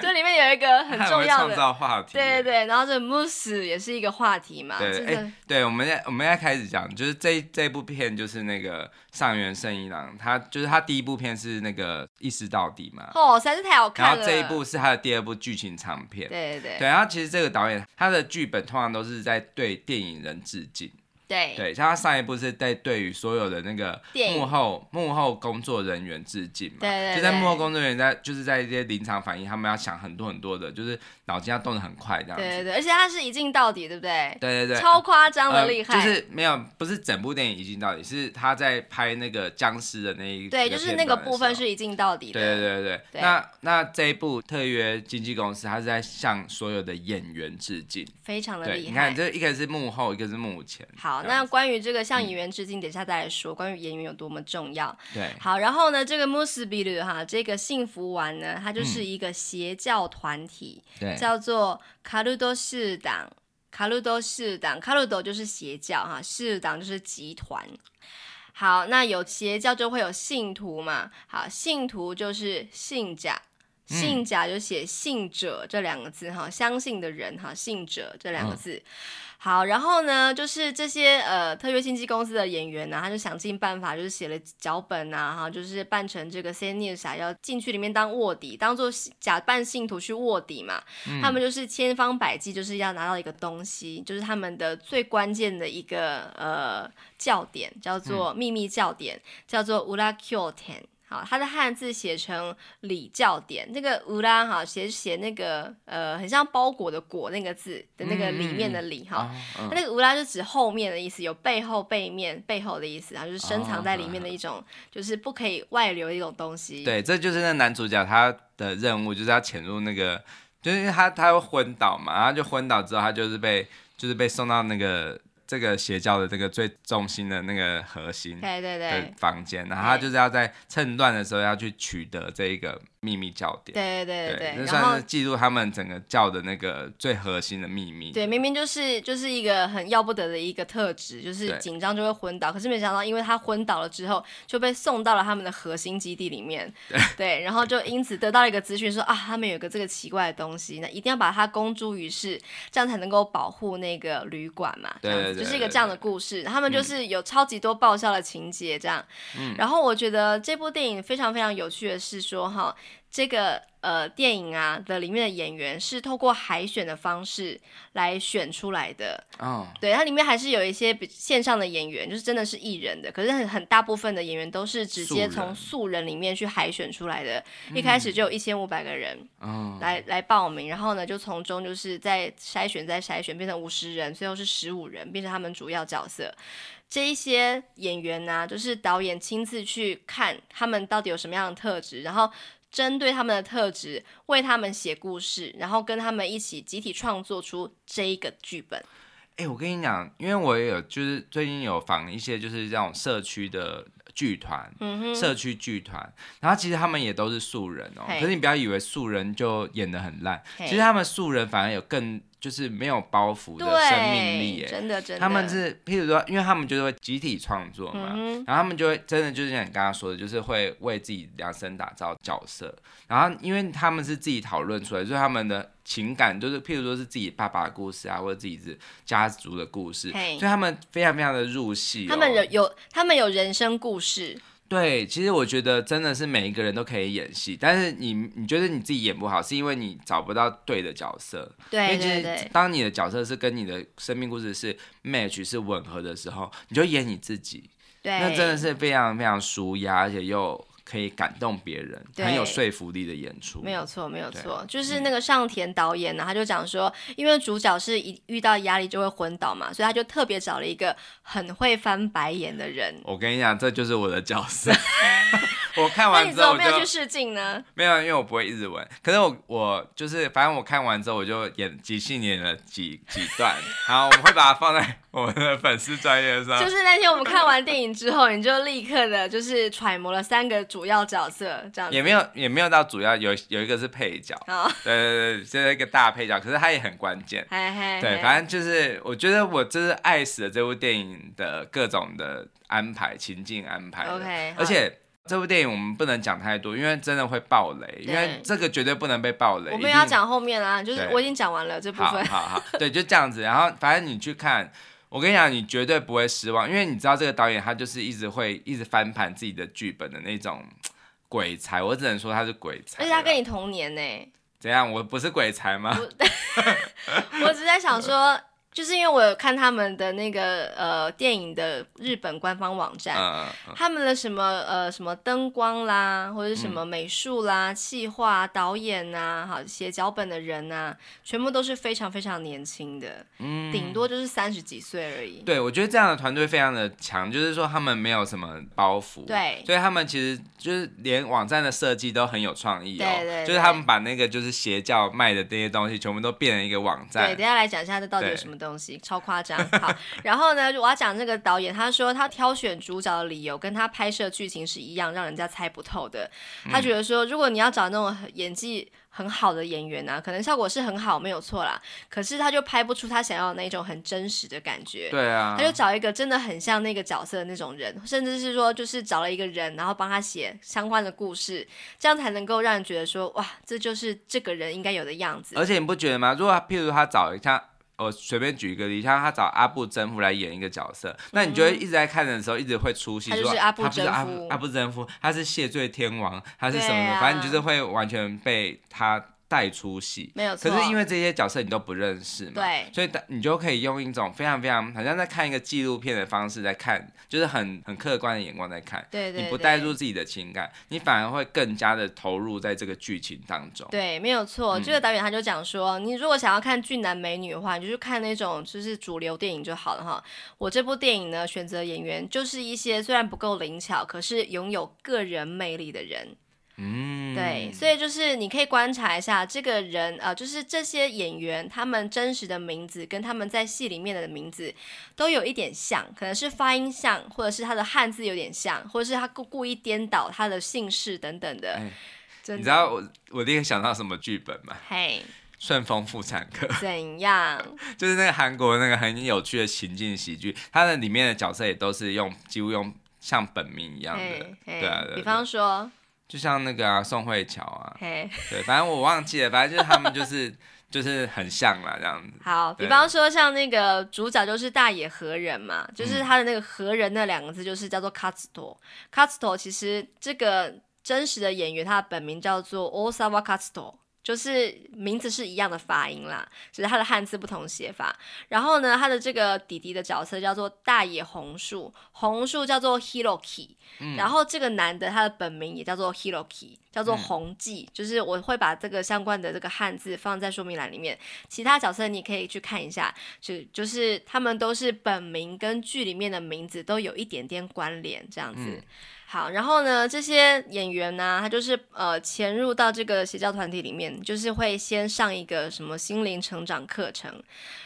就里面有一个很重要的，它很会创造话题，对对对，然后这 Moose 也是一个话题嘛， 对， 对， 对，我们我们要开始讲，就是这这部片就是那个上原伸一郎，他就是他第一部片是那个《一尸到底》嘛，哦实在是太好看了，然后这一部是他的第二部剧情长片，对对对，然后其实这个导演他的剧本通常都是在对电影人致敬，对对，像他上一部是在对于所有的那个幕后幕后工作人员致敬嘛，对对对，就在幕后工作人员在就是在一些临场反应，他们要想很多很多的，就是脑筋要动得很快这样子，对对对，而且他是一镜到底，对不对？对对对，超夸张的厉害、呃、就是没有不是整部电影一镜到底，是他在拍那个僵尸的那一对，就是那个部分是一镜到底的，对对对对，对，那那这一部特约经纪公司他是在向所有的演员致敬，非常的厉害，你看这一个是幕后一个是幕前，好，好，那关于这个向演员致敬，等一下再来说、嗯、关于演员有多么重要。对，好，然后呢，这个 Musubir 哈，这个幸福丸呢，它就是一个邪教团体，嗯、叫做卡鲁多士党，卡鲁多士党，卡鲁多就是邪教哈，士党就是集团。好，那有邪教就会有信徒嘛，好，信徒就是信者。信者就写信者这两个字哈，相信的人哈，信者这两个字、嗯、好，然后呢就是这些呃特约经纪公司的演员呢、啊、他就想尽办法就是写了脚本啊哈，就是扮成这个 Senior 要进去里面当卧底，当做假扮信徒去卧底嘛、嗯、他们就是千方百计就是要拿到一个东西，就是他们的最关键的一个呃教典叫做秘密教典、嗯、叫做 Ura Kyoten，好，它的汉字写成礼教典，那个乌拉哈写写那个呃很像包裹的果那个字的那个里面的里哈、嗯，那个乌拉就指后面的意思，有背后背面背后的意思，然后就是深藏在里面的一种、哦、就是不可以外流的一种东西。对，这就是那男主角他的任务，就是要潜入那个，就是因为他他会昏倒嘛，然后就昏倒之后他就是被就是被送到那个这个邪教的这个最重心的那个核心的房间，对对对，然后他就是要在趁乱的时候要去取得这一个秘密教典，对对对对，这算是记录他们整个教的那个最核心的秘密。对，明明就是就是一个很要不得的一个特质，就是紧张就会昏倒，可是没想到因为他昏倒了之后就被送到了他们的核心基地里面， 对， 对，然后就因此得到一个资讯说啊，他们有个这个奇怪的东西，那一定要把它公诸于世，这样才能够保护那个旅馆嘛，对对对对，就是一个这样的故事，他们就是有超级多爆笑的情节这样、嗯、然后我觉得这部电影非常非常有趣的是说哈，这个呃电影啊的里面的演员是透过海选的方式来选出来的、oh. 对，它里面还是有一些线上的演员就是真的是艺人的，可是 很, 很大部分的演员都是直接从素人里面去海选出来的，一开始就有一千五百个人 来,、oh. 来报名，然后呢就从中就是在筛选在筛选变成五十人，最后是十五人变成他们主要角色。这一些演员啊就是导演亲自去看他们到底有什么样的特质，然后针对他们的特质为他们写故事，然后跟他们一起集体创作出这一个剧本。欸，我跟你讲，因为我也有就是最近有访一些就是这种社区的剧团、嗯、社区剧团，然后其实他们也都是素人哦、喔、可是你不要以为素人就演得很烂，其实他们素人反而有更就是没有包袱的生命力耶，真的真的。他们是，譬如说，因为他们就会集体创作嘛、嗯，然后他们就会真的就是像你刚刚说的，就是会为自己量身打造角色。然后，因为他们是自己讨论出来，所以他们的情感就是，譬如说是自己爸爸的故事啊，或者自己是家族的故事，所以他们非常非常的入戏、哦。他们有有，他们有人生故事。对，其实我觉得真的是每一个人都可以演戏，但是你你觉得你自己演不好是因为你找不到对的角色，对对对，因为当你的角色是跟你的生命故事是 match 是吻合的时候，你就演你自己，对，那真的是非常非常舒压，而且又可以感动别人，很有说服力的演出，没有错没有错。就是那个上田导演呢、啊嗯、他就讲说因为主角是一遇到压力就会昏倒嘛，所以他就特别找了一个很会翻白眼的人。我跟你讲，这就是我的角色我看完之后我就，那你怎么没有去试镜呢？没有，因为我不会日文，可是我我就是反正我看完之后我就演即兴演了几几段然后我们会把它放在我们的粉丝专页上就是那天我们看完电影之后你就立刻的就是揣摩了三个主要角色，这样子也没有也没有到主要，有有一个是配角、oh. 对对对，这是一个大配角，可是他也很关键对，反正就是我觉得我就是爱死了这部电影的各种的安排情境安排 okay, 而且这部电影我们不能讲太多，因为真的会爆雷，因为这个绝对不能被爆雷。我们要讲后面啊，就是我已经讲完了这部分。好好好，对，就这样子。然后反正你去看，我跟你讲，你绝对不会失望，因为你知道这个导演他就是一直会一直翻盘自己的剧本的那种鬼才，我只能说他是鬼才。而且他跟你同年呢、欸？怎样？我不是鬼才吗？我只在想说。就是因为我有看他们的那个呃电影的日本官方网站，嗯嗯、他们的什么呃什么灯光啦，或者什么美术啦、企、嗯、划、导演呐、啊，好写脚本的人呐、啊，全部都是非常非常年轻的，嗯，顶多就是三十几岁而已。对，我觉得这样的团队非常的强，就是说他们没有什么包袱，对，所以他们其实就是连网站的设计都很有创意哦，对 对, 对，就是他们把那个就是邪教卖的这些东西全部都变成一个网站。对，等一下来讲一下这到底有什么东西。东西超夸张。好，然后呢我要讲这个导演，他说他挑选主角的理由跟他拍摄剧情是一样，让人家猜不透的。他觉得说如果你要找那种演技很好的演员啊，可能效果是很好没有错啦，可是他就拍不出他想要的那种很真实的感觉。对啊，他就找一个真的很像那个角色的那种人，甚至是说就是找了一个人然后帮他写相关的故事，这样才能够让人觉得说哇，这就是这个人应该有的样子。而且你不觉得吗？如果譬如他找一下，我随便举一个例，像他找阿布真夫来演一个角色，嗯、那你就会一直在看的时候，一直会出戏，他就是阿布真夫，他不是阿布真夫，他是谢罪天王，他是什么的、啊，反正你就是会完全被他带出戏，没有错。可是因为这些角色你都不认识嘛，对，所以你就可以用一种非常非常好像在看一个纪录片的方式在看，就是很很客观的眼光在看，对 对, 对，你不带入自己的情感，你反而会更加的投入在这个剧情当中。对，没有错。这个导演他就讲说、嗯，你如果想要看俊男美女的话，你就去看那种就是主流电影就好了哈。我这部电影呢，选择演员就是一些虽然不够灵巧，可是拥有个人魅力的人。嗯，对，所以就是你可以观察一下这个人、呃、就是这些演员他们真实的名字跟他们在戏里面的名字都有一点像，可能是发音像，或者是他的汉字有点像，或者是他故意颠倒他的姓氏等等的、哎、真的。你知道 我, 我立刻想到什么剧本吗？嘿，顺丰妇产科。怎样？就是那个韩国那个很有趣的情境喜剧，它的里面的角色也都是用几乎用像本名一样的、hey, hey, 对啊，对对，比方说就像那个啊宋慧乔啊、hey. 对，反正我忘记了，反正就是他们就是就是很像啦这样子。好，比方说像那个主角就是大野和人嘛，就是他的那个和人那两个字就是叫做 Katsuto、嗯、Katsuto 其实这个真实的演员他的本名叫做 Osawa Katsuto，就是名字是一样的发音啦，只是他的汉字不同写法。然后呢，他的这个弟弟的角色叫做大野红树，红树叫做 Hiroki、嗯、然后这个男的他的本名也叫做 Hiroki， 叫做红纪、嗯、就是我会把这个相关的这个汉字放在说明栏里面，其他角色你可以去看一下，就就是他们都是本名跟剧里面的名字都有一点点关联这样子、嗯。好，然后呢，这些演员呢、啊，他就是呃潜入到这个邪教团体里面，就是会先上一个什么心灵成长课程。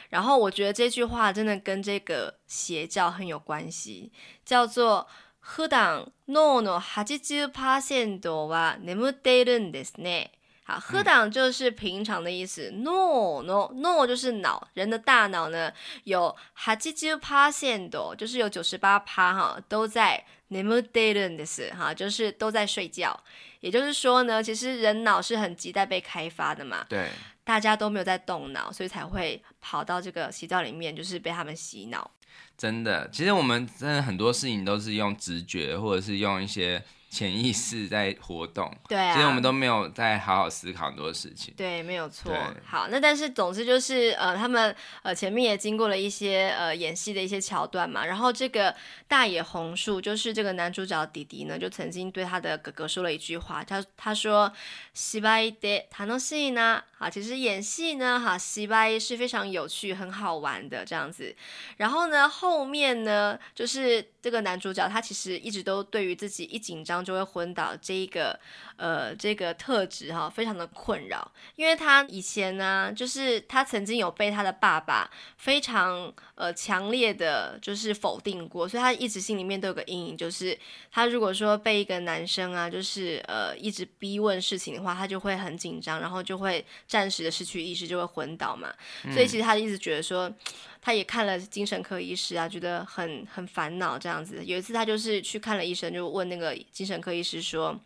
然后我觉得这句话真的跟这个邪教很有关系，叫做普段脳の はちじゅっパーセント は眠っているんですね。好，普段就是平常的意思，脳の脳就是脑，人的大脑呢有 はちじゅっパーセント 就是有 百分之九十八 哈都在眠っているんです哈，就是都在睡觉。也就是说呢，其实人脑是很亟待被开发的嘛，对，大家都没有在动脑，所以才会跑到这个邪教里面，就是被他们洗脑。真的，其实我们真的很多事情都是用直觉或者是用一些潜意识在活动，对啊，其实我们都没有在好好思考很多事情。对，没有错。好，那但是总之就是呃，他们呃前面也经过了一些呃演戏的一些桥段嘛，然后这个大野红树就是这个男主角弟弟呢，就曾经对他的哥哥说了一句话，他他说芝居で楽しいな，啊，其实演戏呢，哈，芝居是非常有趣、很好玩的这样子。然后呢，后面呢，就是这个男主角他其实一直都对于自己一紧张就会昏倒这一个呃这个特质哈、哦，非常的困扰，因为他以前呢、啊，就是他曾经有被他的爸爸非常呃强烈的就是否定过，所以他一直心里面都有个阴影，就是他如果说被一个男生啊，就是呃一直逼问事情的话，他就会很紧张，然后就会暂时的失去意识，就会昏倒嘛、嗯。所以其实他一直觉得说，他也看了精神科医师啊，觉得很很烦恼这样子。有一次他就是去看了医生，就问那个精神科医师说，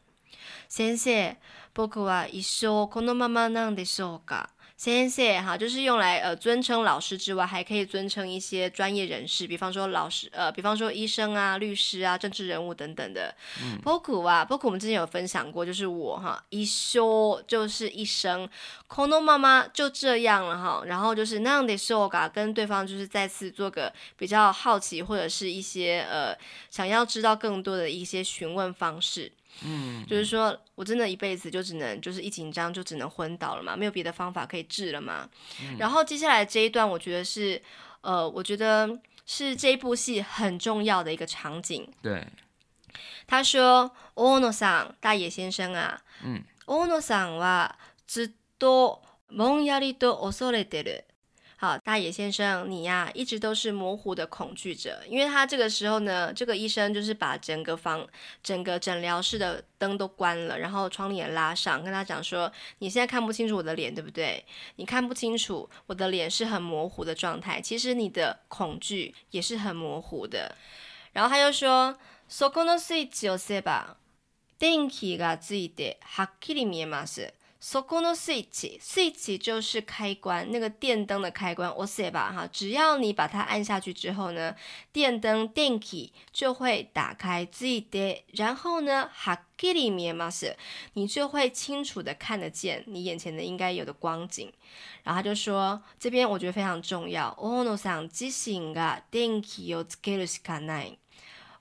先生，僕は一生このままなんでしょうか？先生哈，就是用来呃尊称老师之外，还可以尊称一些专业人士，比方说老师，呃，比方说医生啊、律师啊、政治人物等等的。嗯，包括啊，包括我们之前有分享过，就是我哈，一生就是一生，このまま就这样了哈。然后就是なんでしょうか，跟对方就是再次做个比较好奇或者是一些呃想要知道更多的一些询问方式。嗯，就是说我真的一辈子就只能就是一紧张就只能昏倒了嘛，没有别的方法可以治了嘛、嗯、然后接下来这一段我觉得是呃我觉得是这部戏很重要的一个场景。对，他说大野さん，大野先生啊，嗯，大野さんはずっとぼんやりと恐れてる。好，大野先生，你呀、啊、一直都是模糊的恐惧者，因为他这个时候呢，这个医生就是把整个房、整个诊疗室的灯都关了，然后窗帘拉上，跟他讲说，你现在看不清楚我的脸，对不对？你看不清楚我的脸是很模糊的状态，其实你的恐惧也是很模糊的。然后他就说，そこのスイッチを押せば、電気がついてはっきり見えます。そこのスイッチ，スイッチ就是开关，那个电灯的开关。押せば哈，只要你把它按下去之后呢，电灯電気就会打开，ついて，然后呢，はっきり見えます，你就会清楚的看得见你眼前的应该有的光景。然后他就说，这边我觉得非常重要。大野さん自身が電気をつけるしかない。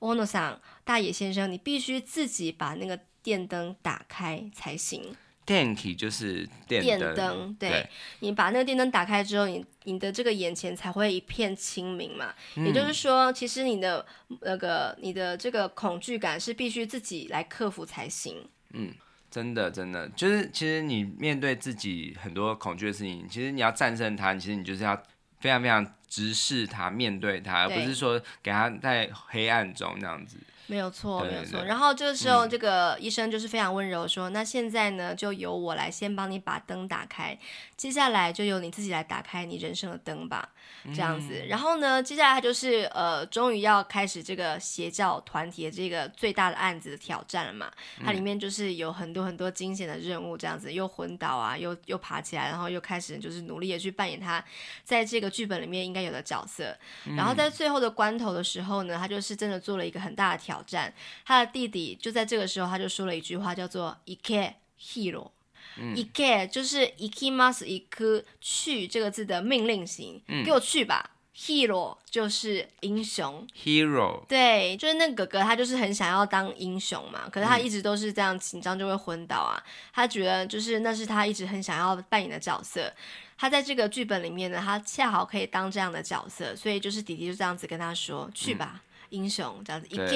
大野さん，大野先生，你必须自己把那个电灯打开才行。电器就是电灯， 对， 对，你把那个电灯打开之后，你你的这个眼前才会一片清明嘛、嗯、也就是说其实你的那个你的这个恐惧感是必须自己来克服才行。嗯，真的真的就是其实你面对自己很多恐惧的事情，其实你要战胜它，其实你就是要非常非常直视它，面对它，而不是说给它在黑暗中那样子。没有错，对对对，没有错。然后这时候这个医生就是非常温柔说、嗯、那现在呢就由我来先帮你把灯打开，接下来就由你自己来打开你人生的灯吧，这样子、嗯、然后呢接下来他就是呃，终于要开始这个邪教团体的这个最大的案子的挑战了嘛，它里面就是有很多很多惊险的任务，这样子又昏倒啊，又又爬起来，然后又开始就是努力的去扮演他在这个剧本里面应该有的角色、嗯、然后在最后的关头的时候呢，他就是真的做了一个很大的挑战挑战，他的弟弟就在这个时候他就说了一句话叫做 Ike Hiro、嗯、Ike 就是 Ikimasu Iku 去这个字的命令型、嗯、给我去吧， Hiro 就是英雄 Hero， 对，就是那个哥哥他就是很想要当英雄嘛，可是他一直都是这样紧张就会昏倒啊、嗯、他觉得就是那是他一直很想要扮演的角色，他在这个剧本里面呢他恰好可以当这样的角色，所以就是弟弟就这样子跟他说、嗯、去吧英雄，这样子一个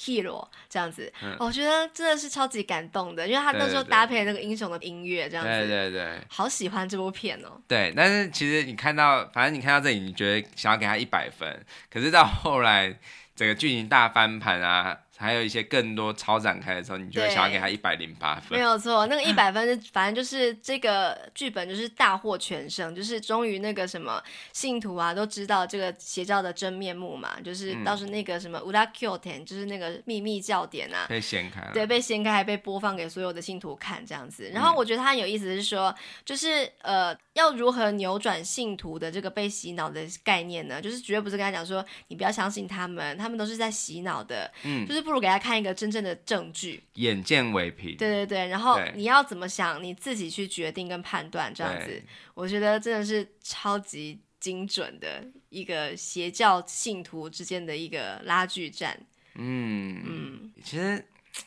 hero 这样子、嗯哦、我觉得真的是超级感动的，因为他那时候搭配那个英雄的音乐这样子，对对对，好喜欢这部片哦。对，但是其实你看到反正你看到这里你觉得想要给他一百分，可是到后来整个剧情大翻盘啊，还有一些更多超展开的时候，你就会想要给他一百零八分。没有错，那个一百分反正就是这个剧本就是大获全胜，就是终于那个什么信徒啊都知道这个邪教的真面目嘛，就是到时那个什么 Ura Kyoten 就是那个秘密教典啊被掀开了，对，被掀开还被播放给所有的信徒看这样子。然后我觉得他很有意思是说就是呃要如何扭转信徒的这个被洗脑的概念呢，就是绝对不是跟他讲说你不要相信他们，他们都是在洗脑的、嗯、就是不如给他看一个真正的证据，眼见为凭，对对对，然后你要怎么想你自己去决定跟判断这样子。我觉得真的是超级精准的一个邪教信徒之间的一个拉锯战。 嗯, 嗯其实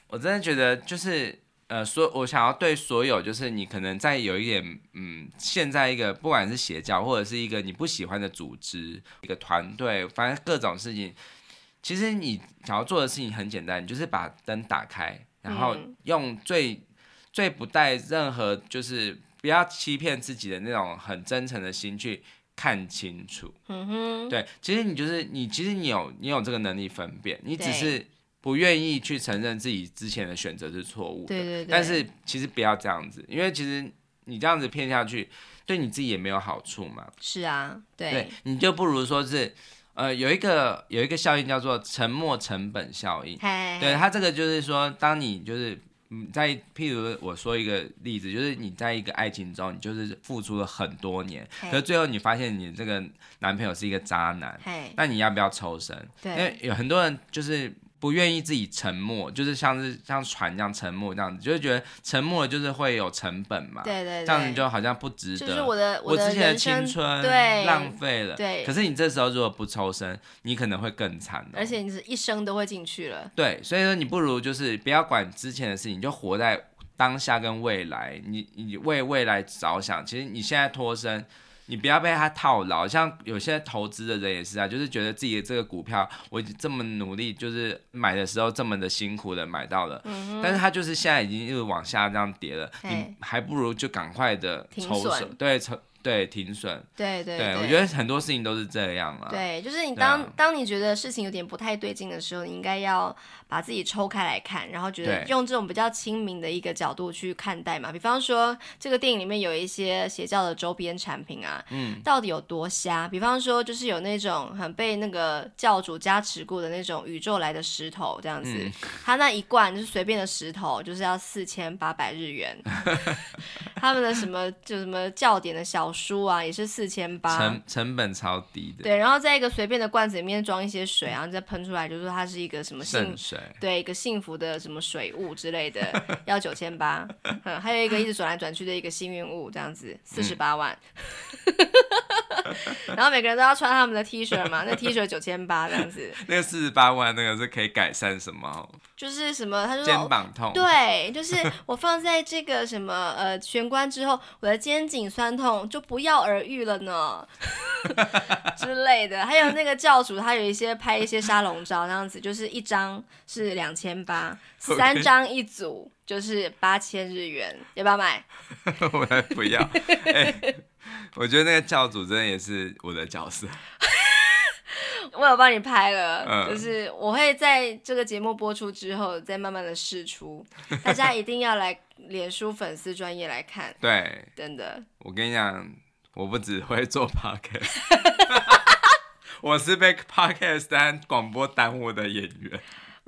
我真的觉得就是呃，所我想要对所有就是你可能在有一点嗯，现在一个不管是邪教或者是一个你不喜欢的组织一个团队，反正各种事情，其实你想要做的事情很简单，你就是把灯打开，然后用最、嗯、最不带任何就是不要欺骗自己的那种很真诚的心去看清楚、嗯、哼，对，其实你就是你其实你有你有这个能力分辨，你只是不愿意去承认自己之前的选择是错误的，对对对，但是其实不要这样子，因为其实你这样子骗下去对你自己也没有好处嘛。是啊， 对, 对你就不如说是呃有一个有一个效应叫做沉没成本效应， hey, 对，它这个就是说当你就是在譬如我说一个例子，就是你在一个爱情中你就是付出了很多年、hey, 可是最后你发现你这个男朋友是一个渣男、hey, 那你要不要抽身？对，因为有很多人就是不愿意自己沉没，就是像是像船这样沉没，这样子就是觉得沉没就是会有成本嘛，对对对，这样子就好像不值得，就是我的我的人生我之前的青春对浪费了，对，可是你这时候如果不抽身你可能会更惨、哦、而且你是一生都会进去了，对，所以说你不如就是不要管之前的事情，你就活在当下跟未来， 你, 你为未来着想，其实你现在脱身你不要被他套牢，像有些投资的人也是啊，就是觉得自己的这个股票我这么努力，就是买的时候这么的辛苦的买到了、嗯、但是他就是现在已经一直往下这样跌了，你还不如就赶快的抽手，对，抽对停损，对对 对, 对，我觉得很多事情都是这样啊。对，就是你当、啊、当你觉得事情有点不太对劲的时候，你应该要把自己抽开来看，然后觉得用这种比较亲民的一个角度去看待嘛。比方说，这个电影里面有一些邪教的周边产品啊，嗯，到底有多瞎？比方说，就是有那种很被那个教主加持过的那种宇宙来的石头这样子，嗯、他那一罐就是随便的石头，就是要四千八百日元。他们的什么就什么教典的小书啊也是四千八，成成本超低的，对，然后在一个随便的罐子里面装一些水，然后再喷出来就是它是一个什么圣水，对，一个幸福的什么水雾之类的要九千八百、嗯、还有一个一直转来转去的一个幸运物这样子四十八万、嗯、然后每个人都要穿他们的 T 恤嘛，那 T 恤九千八百这样子那个四十八万那个是可以改善什么，就是什么他就肩膀痛，对，就是我放在这个什么呃玄关之后我的肩颈酸痛就不药而愈了呢之类的。还有那个教主他有一些拍一些沙龙照这样子，就是一张是两千八，三张一组就是八千日元，要不要买？我才不要、欸！我觉得那个教主真的也是我的角色。我有帮你拍了、嗯，就是我会在这个节目播出之后，再慢慢的释出，大家一定要来脸书粉丝专页来看。对，真的。我跟你讲，我不只会做 podcast， 我是被 podcast 单广播耽误的演员。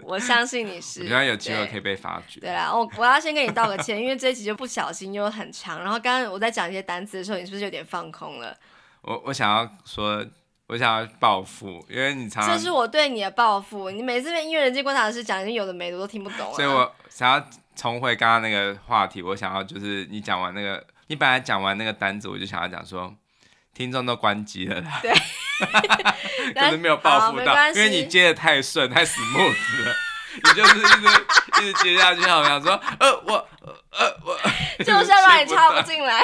我相信你是，我希望有机会可以被发掘。对啦，我我要先跟你道个歉，因为这一集就不小心又很长。然后刚刚我在讲一些单词的时候，你是不是有点放空了？我我想要说，我想要报复，因为你常常这是我对你的报复。你每次被音乐人际观察师讲，你有的没的我都听不懂、啊。所以我想要重回刚刚那个话题，我想要就是你讲完那个，你本来讲完那个单词，我就想要讲说，听众都关机了啦。对。可是没有报复到，因为你接的太顺太smooth了，你就是一直一直接下去，好像说呃我呃我，就是要让你插不进来。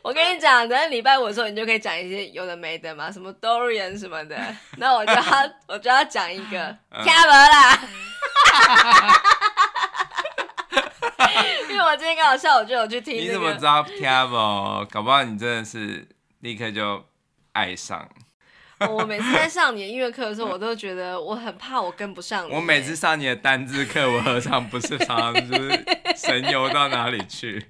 我跟你讲，等礼拜五的时候，你就可以讲一些有的没的嘛，什么 Dorian 什么的。那我就要我就要讲一个卡门啦，因为我今天刚好下午就有去听、這個。你怎么知道卡门？搞不好你真的是立刻就爱上。我每次在上你的音乐课的时候，我都觉得我很怕我跟不上你。我每次上你的单字课，我合唱不是常常就是神游到哪里去。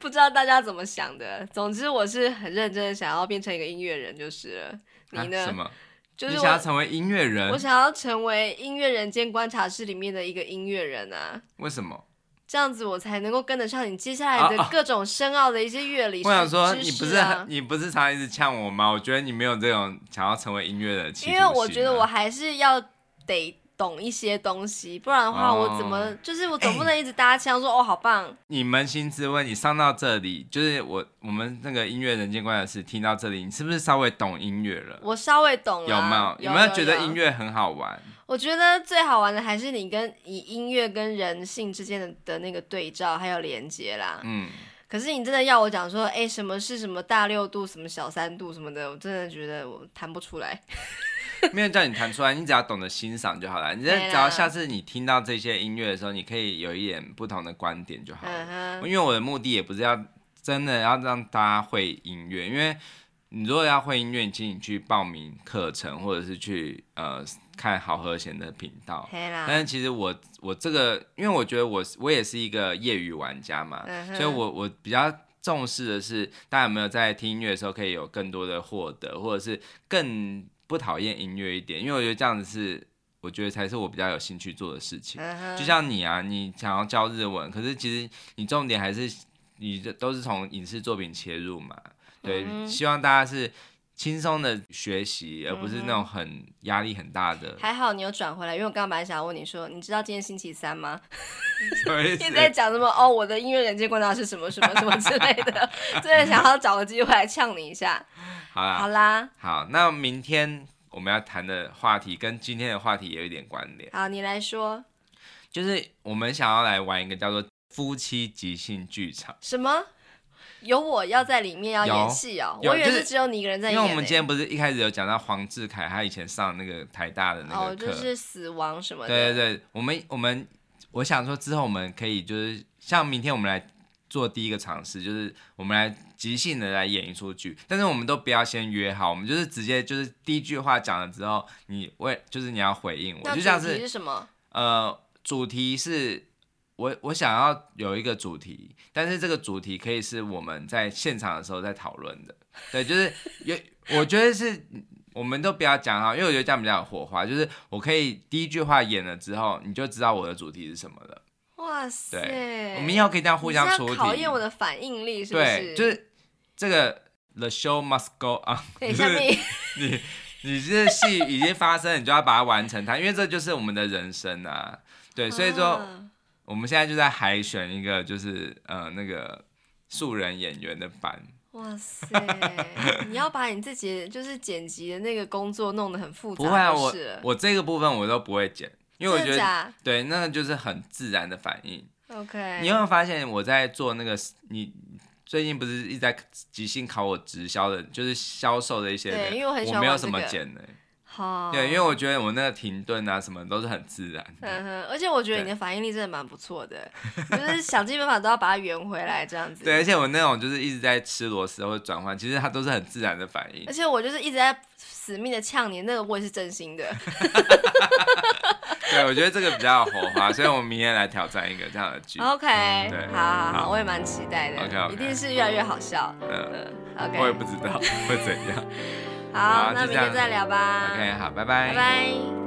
不知道大家怎么想的。总之我是很认真的想要变成一个音乐人就是了。你呢？啊、什么？就是你想要成为音乐人？我想要成为音乐人间观察室里面的一个音乐人啊。为什么？这样子我才能够跟得上你接下来的各种深奥的一些乐理、啊啊、我想说你不是、啊、你不是常常一直呛我吗？我觉得你没有这种想要成为音乐的企图心、啊、因为我觉得我还是要得懂一些东西，不然的话我怎么、哦、就是我总不能一直搭腔说、欸、哦好棒。你扪心自问，你上到这里就是我我们那个音乐人间观察室听到这里，你是不是稍微懂音乐了？我稍微懂了、啊、有没有有没有觉得音乐很好玩？我觉得最好玩的还是你跟以音乐跟人性之间 的, 的那个对照还有连接啦。嗯，可是你真的要我讲说，哎、欸，什么是什么大六度，什么小三度什么的，我真的觉得我弹不出来。没有叫你弹出来，你只要懂得欣赏就好了。你只要下次你听到这些音乐的时候，你可以有一点不同的观点就好了。嗯、因为我的目的也不是要真的要让大家会音乐，因为你如果要会音乐，请你去报名课程，或者是去呃。看好和弦的频道，但是其实我我这个，因为我觉得我我也是一个业余玩家嘛，嗯、所以我我比较重视的是大家有没有在听音乐的时候可以有更多的获得，或者是更不讨厌音乐一点，因为我觉得这样子是我觉得才是我比较有兴趣做的事情。嗯、就像你啊，你想要教日文，可是其实你重点还是你都是从影视作品切入嘛，对，嗯、希望大家是。轻松的学习，而不是那种很压力很大的。还好你有转回来，因为我刚刚本来想要问你说，你知道今天星期三吗？一直在讲什么哦，我的音乐人间观察是什么什么什么之类的，真的想要找个机会来呛你一下。好啦，好啦，好，那明天我们要谈的话题跟今天的话题也有一点关联。好，你来说，就是我们想要来玩一个叫做夫妻即兴剧场。什么？有我要在里面要演戏哦、喔，我以为是只有你一个人在演、欸就是。因为我们今天不是一开始有讲到黄志凯，他以前上那个台大的那个课，哦，就是死亡什么的。对对对，我们我们我想说之后我们可以就是像明天我们来做第一个尝试，就是我们来即兴的来演一出剧，但是我们都不要先约好，我们就是直接就是第一句话讲了之后，你为就是你要回应我，就像是主题是什么？呃，主题是。我, 我想要有一个主题，但是这个主题可以是我们在现场的时候在讨论的，对，就是有我觉得是我们都不要讲好，因为我觉得这样比较有火花，就是我可以第一句话演了之后，你就知道我的主题是什么了。哇塞！对，我们以后可以这样互相出题。你是要考验我的反应力是不是？对，就是这个 The show must go on。对，下面你你这戏已经发生，你就要把它完成它，因为这就是我们的人生啊。对，所以说。啊我们现在就在海选一个，就是呃那个素人演员的版。哇塞，你要把你自己就是剪辑的那个工作弄得很复杂。不会啊，我我这个部分我都不会剪，因为我觉得对，那个就是很自然的反应。OK， 你有没有发现我在做那个你？最近不是一直在即兴考我直销的，就是销售的一些人，对，因为我很喜欢玩这个。我没有什么剪的、欸。好。对，因为我觉得我那个停顿啊什么都是很自然的，嗯哼，而且我觉得你的反应力真的蛮不错的，就是想尽办法都要把它圆回来这样子。对，而且我那种就是一直在吃螺丝或者转换，其实它都是很自然的反应。而且我就是一直在死命的呛你，那个我也是真心的。对，我觉得这个比较有火花，所以我们明天来挑战一个这样的剧。OK， 对，好好好，我也蛮期待的。OK， okay， 一定是越来越好笑。嗯 ，OK， 我也不知道会怎样。好，好，那明天再聊吧。OK， 好，拜拜。拜拜。